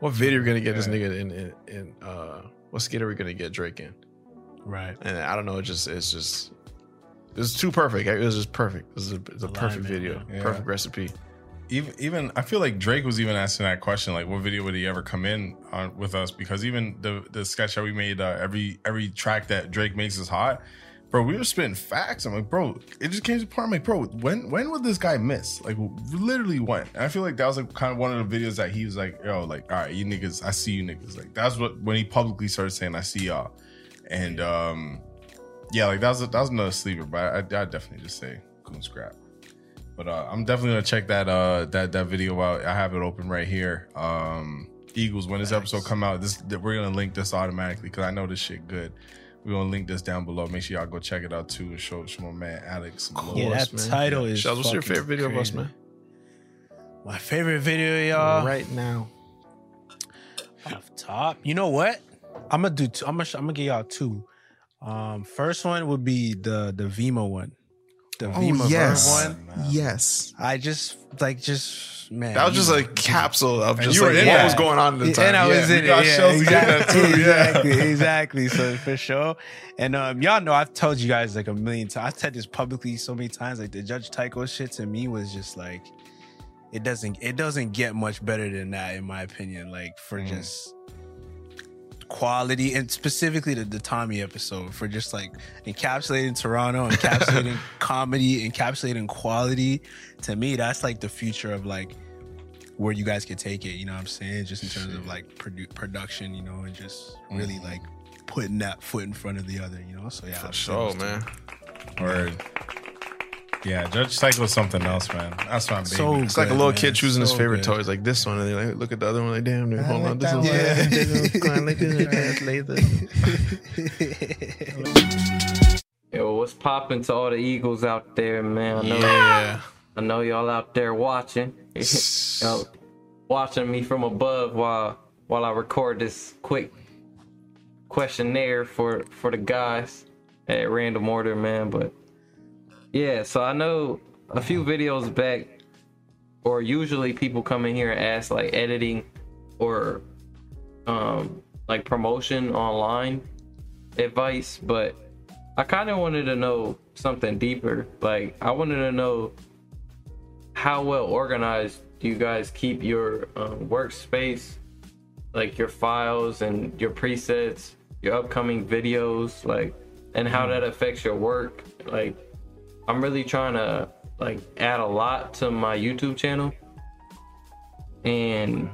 What video are we gonna get yeah. this nigga in? in, in uh, what skit are we gonna get Drake in? Right. And I don't know. It just it's just it's too perfect. It was just perfect. This is a, it's a perfect video, yeah. perfect recipe. Even even I feel like Drake was even asking that question, like, what video would he ever come in on with us? Because even the the sketch that we made, uh, every every track that Drake makes is hot. Bro, we were spitting facts. I'm like, bro, it just came to the part. I'm like, bro, when when would this guy miss? Like, literally when? And I feel like that was like kind of one of the videos that he was like, yo, like, all right, you niggas, I see you niggas. Like, that's what when he publicly started saying, I see y'all. And um, yeah, like that was a, that was another sleeper. But I I definitely just say Goonscrap. But uh, I'm definitely gonna check that uh that that video out. I have it open right here. Um, Eagles, when this episode come out, this we're gonna link this automatically because I know this shit good. We're going to link this down below. Make sure y'all go check it out, too. Show, show my man, Alex. Course, yeah, that man. Title yeah. is Sheldon, what's your favorite video crazy. Of us, man? My favorite video, y'all. Right now. Off top. You know what? I'm going to do two. I'm going to I'm gonna give y'all two. Um, first one would be the, the Vima one. The oh, Vima yes. one. Oh, yes. I just, like, just... Man, that was just a capsule of just like, what that. Was going on at the time. And I yeah, was in it. Yeah, exactly, too, exactly, yeah. exactly. So for sure. And um, y'all know I've told you guys like a million times. I've said this publicly so many times. Like the Judge Tycho shit to me was just like it doesn't it doesn't get much better than that in my opinion. Like for mm. just quality and specifically the, the Tommy episode for just like encapsulating Toronto, encapsulating comedy, encapsulating quality. To me, that's like the future of like where you guys can take it, you know what I'm saying? Just in terms of like produ- production, you know, and just really mm. like putting that foot in front of the other, you know? So yeah. For sure, man. Or yeah, Judge Psycho is something else, man. That's my baby. So it's good, like a little man. Kid choosing so his favorite good. Toys, like this one, and they like look at the other one, like damn, dude, hold like on, this one. Yeah. Yo, what's popping to all the Eagles out there, man? I know, yeah. I know y'all out there watching, y'all watching me from above while while I record this quick questionnaire for for the guys at Random Order, man, but. Yeah, so I know a few videos back, or usually people come in here and ask like editing or um, like promotion online advice, but I kind of wanted to know something deeper. Like I wanted to know how well organized do you guys keep your um, workspace, like your files and your presets, your upcoming videos, like, and how that affects your work, like. I'm really trying to like add a lot to my YouTube channel and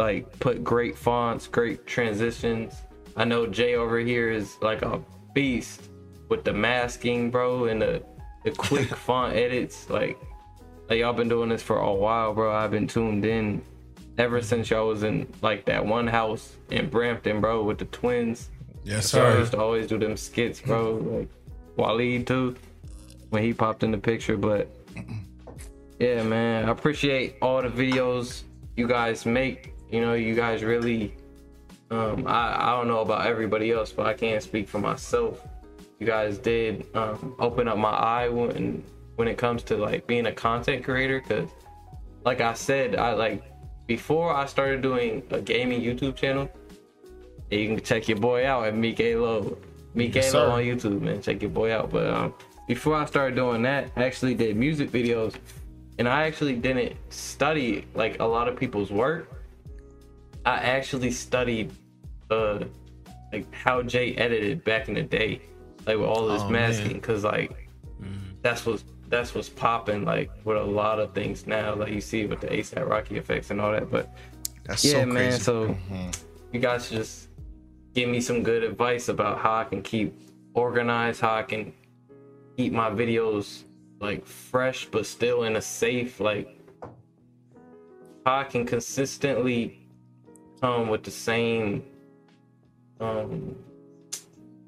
like put great fonts, great transitions. I know Jay over here is like a beast with the masking, bro, and the, the quick font edits. Like, like y'all been doing this for a while, bro. I've been tuned in ever since y'all was in like that one house in Brampton, bro, with the twins. Yes, sir. I used to always do them skits, bro. Like Waleed too, when he popped in the picture. But yeah, man, I appreciate all the videos you guys make. You know, you guys really, um, I, I don't know about everybody else, but I can't speak for myself. You guys did um, open up my eye when, when it comes to like being a content creator. Cause like I said, I like before I started doing a gaming YouTube channel, you can check your boy out at Meek Alone. Meek Alone yes, on YouTube, man. Check your boy out. But um, before I started doing that, I actually did music videos. And I actually didn't study like a lot of people's work. I actually studied uh, like how Jay edited back in the day, like with all this oh, masking, because like mm-hmm. that's what's that's what's popping like with a lot of things now, like you see with the ASAP Rocky effects and all that. But that's yeah, so crazy, man. So mm-hmm. you guys should just give me some good advice about how I can keep organized, how I can keep my videos like fresh but still in a safe, like how I can consistently come with the same um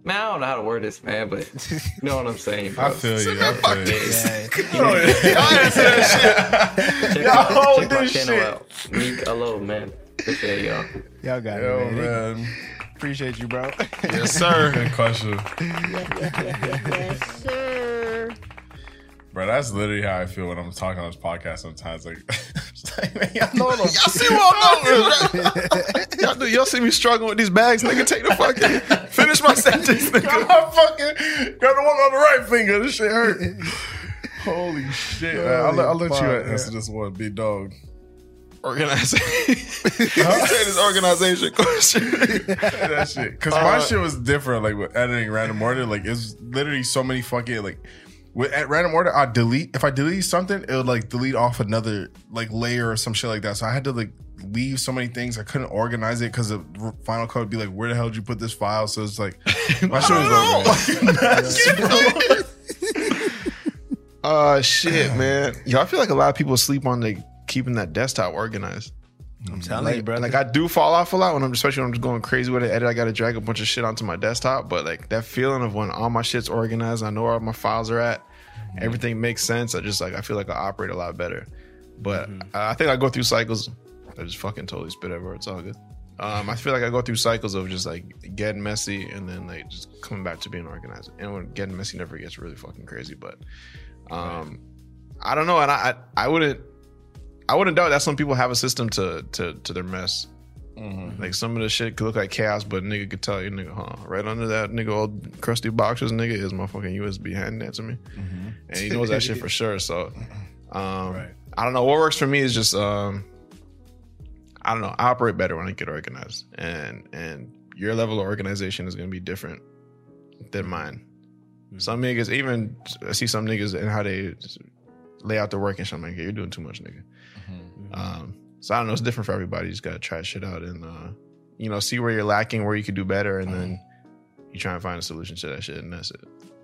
man, I don't know how to word this, man, but you know what I'm saying, bro. I feel you. I feel you. Y'all answer that shit. Check, y'all my, hold check this my channel shit. Out. Meek Alone, man. Appreciate y'all. Y'all got Yo, it, man. man. Appreciate you, bro. Yes, sir. Good question. Yes, sir. Bro, that's literally how I feel when I'm talking on this podcast sometimes. Like, like man, y'all, know y'all see what I'm doing, right? Y'all do. Y'all see me struggling with these bags, nigga. Take the fucking finish my sentence, nigga. I fucking got the one on the right finger. This shit hurt. Holy shit! Holy man. I'll, I'll let you answer this one, big dog. Organization. Huh? This organization question. That shit. Because uh, my shit was different. Like with editing Random Order, like it's literally so many fucking like. With, at Random Order, I delete if I delete something, it would like delete off another like layer or some shit like that. So I had to like leave so many things. I couldn't organize it because the Final Cut would be like, "Where the hell did you put this file?" So it's like, my shit was over. Oh shit, man! Yo, I feel like a lot of people sleep on like keeping that desktop organized. I'm telling like, you, bro. Like I do fall off a lot when I'm, especially when I'm just going crazy with it. Edit, I gotta drag a bunch of shit onto my desktop. But like that feeling of when all my shit's organized, I know where all my files are at, mm-hmm. everything makes sense. I just like I feel like I operate a lot better. But mm-hmm. I think I go through cycles. I just fucking totally spit everywhere. It's all good. Um, I feel like I go through cycles of just like getting messy and then like just coming back to being organized. And when getting messy never gets really fucking crazy. But um, I don't know. And I I, I wouldn't. I wouldn't doubt that some people have a system to to, to their mess. Mm-hmm. Like some of the shit could look like chaos, but nigga could tell you, nigga, huh? Right under that nigga old crusty boxes, nigga is my fucking U S B handing that to me, mm-hmm. and he knows that shit for sure. So, um, right. I don't know what works for me is just um, I don't know. I operate better when I get organized, and and your level of organization is gonna be different than mine. Mm-hmm. Some niggas, even I see some niggas and how they lay out their work and shit. I'm like, hey, you're doing too much, nigga. Mm-hmm. Um, so I don't know, it's different for everybody. You just gotta try shit out and uh, you know, see where you're lacking, where you could do better, and mm-hmm. then you try and find a solution to that shit, and that's it.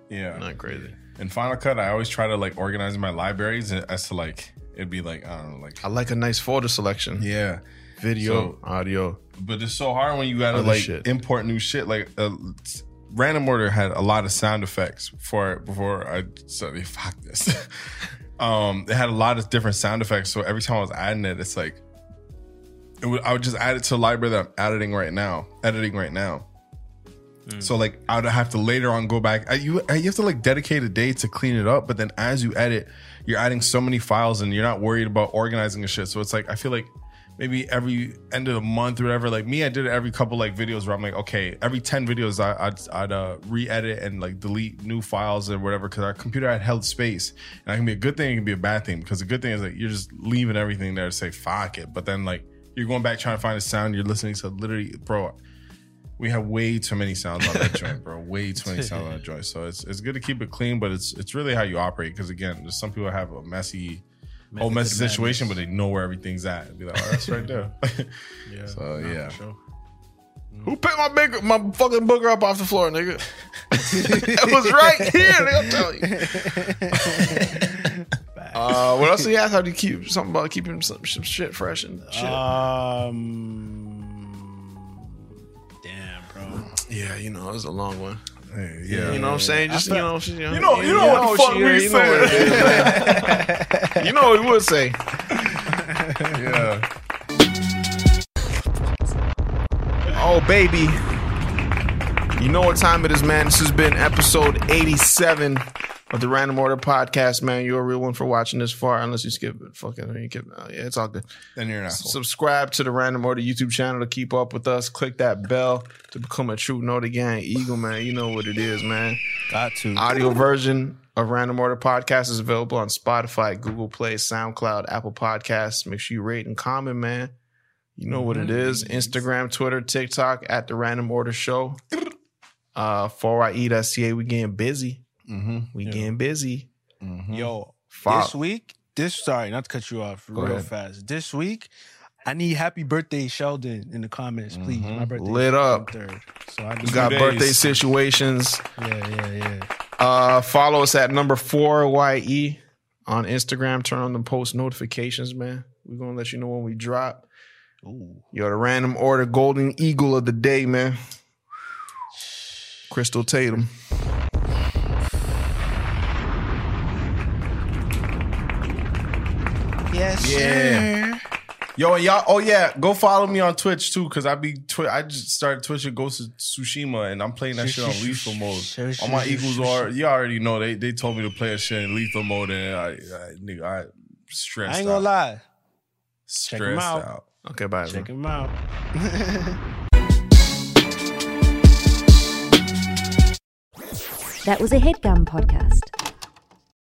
Yeah, not crazy. In Final Cut, I always try to like organize my libraries as to like it'd be like I don't know, like I like a nice folder selection. Yeah, video, so, audio, but it's so hard when you gotta Other like shit. import new shit. Like uh, Random Order had a lot of sound effects before before I suddenly fuck this. Um, it had a lot of different sound effects, so every time I was adding it, it's like it would, I would just add it to the library that I'm editing right now. Editing right now, mm. so like I would have to later on go back. I, you you have to like dedicate a day to clean it up, but then as you edit, you're adding so many files, and you're not worried about organizing and shit. So it's like I feel like maybe every end of the month or whatever. Like me, I did it every couple like videos where I'm like, okay, every ten videos I, I'd, I'd uh, re-edit and like delete new files or whatever because our computer had held space. And that can be a good thing, it can be a bad thing because the good thing is like you're just leaving everything there to say fuck it. But then like you're going back trying to find a sound you're listening to. Literally, bro, we have way too many sounds on that joint, bro. Way too many sounds on that joint. So it's it's good to keep it clean, but it's it's really how you operate because again, there's some people have a messy whole messy situation, madness. But they know where everything's at. It'd be like, oh, that's right there. Yeah. So yeah. Sure. Mm. Who picked my big my fucking booger up off the floor, nigga? It was right here. They'll tell you. uh, what else do you ask? How do you keep something about keeping some, some shit fresh and shit? Um, damn, bro. Yeah, you know, it was a long one. Hey, yeah, you know what I'm saying? Just, you know, you know, you know, you know what the fuck we say. You know what he would say. Yeah. Oh, baby. You know what time it is, man. This has been episode eighty-seven of the Random Order podcast, man. You're a real one for watching this far, unless you skip it. Fuck it. You skip it. Yeah, it's all good. Then you're not. Subscribe to the Random Order YouTube channel to keep up with us. Click that bell to become a true Notre Gang Eagle, man. You know what it is, man. Got to. Audio version of Random Order podcast is available on Spotify, Google Play, SoundCloud, Apple Podcasts. Make sure you rate and comment, man. You know what it is. Instagram, Twitter, TikTok, at the Random Order Show. Uh, four Y E dot C A, we getting busy. Mm-hmm. We yeah. getting busy. Mm-hmm. Yo, Fop. this week, this sorry, not to cut you off Go real ahead. fast. This week, I need happy birthday Sheldon in the comments, please. Mm-hmm. My birthday lit up. Third, so I we got days. birthday situations. Yeah, yeah, yeah. Uh, follow us at number four Y E on Instagram. Turn on the post notifications, man. We're gonna let you know when we drop. Ooh. Yo, the Random Order Golden Eagle of the day, man. Crystal Tatum. Yes, yeah. Sir. Yo, and y'all, oh yeah, go follow me on Twitch too, cause I be twi- I just started Twitch at Ghost of Tsushima, and I'm playing that shit on lethal mode. All my eagles are, you already know they they told me to play a shit in lethal mode, and I, I nigga, I stressed. I ain't gonna out. lie, stressed Check him out. out. Okay, bye. Check him out. That was a HeadGum podcast.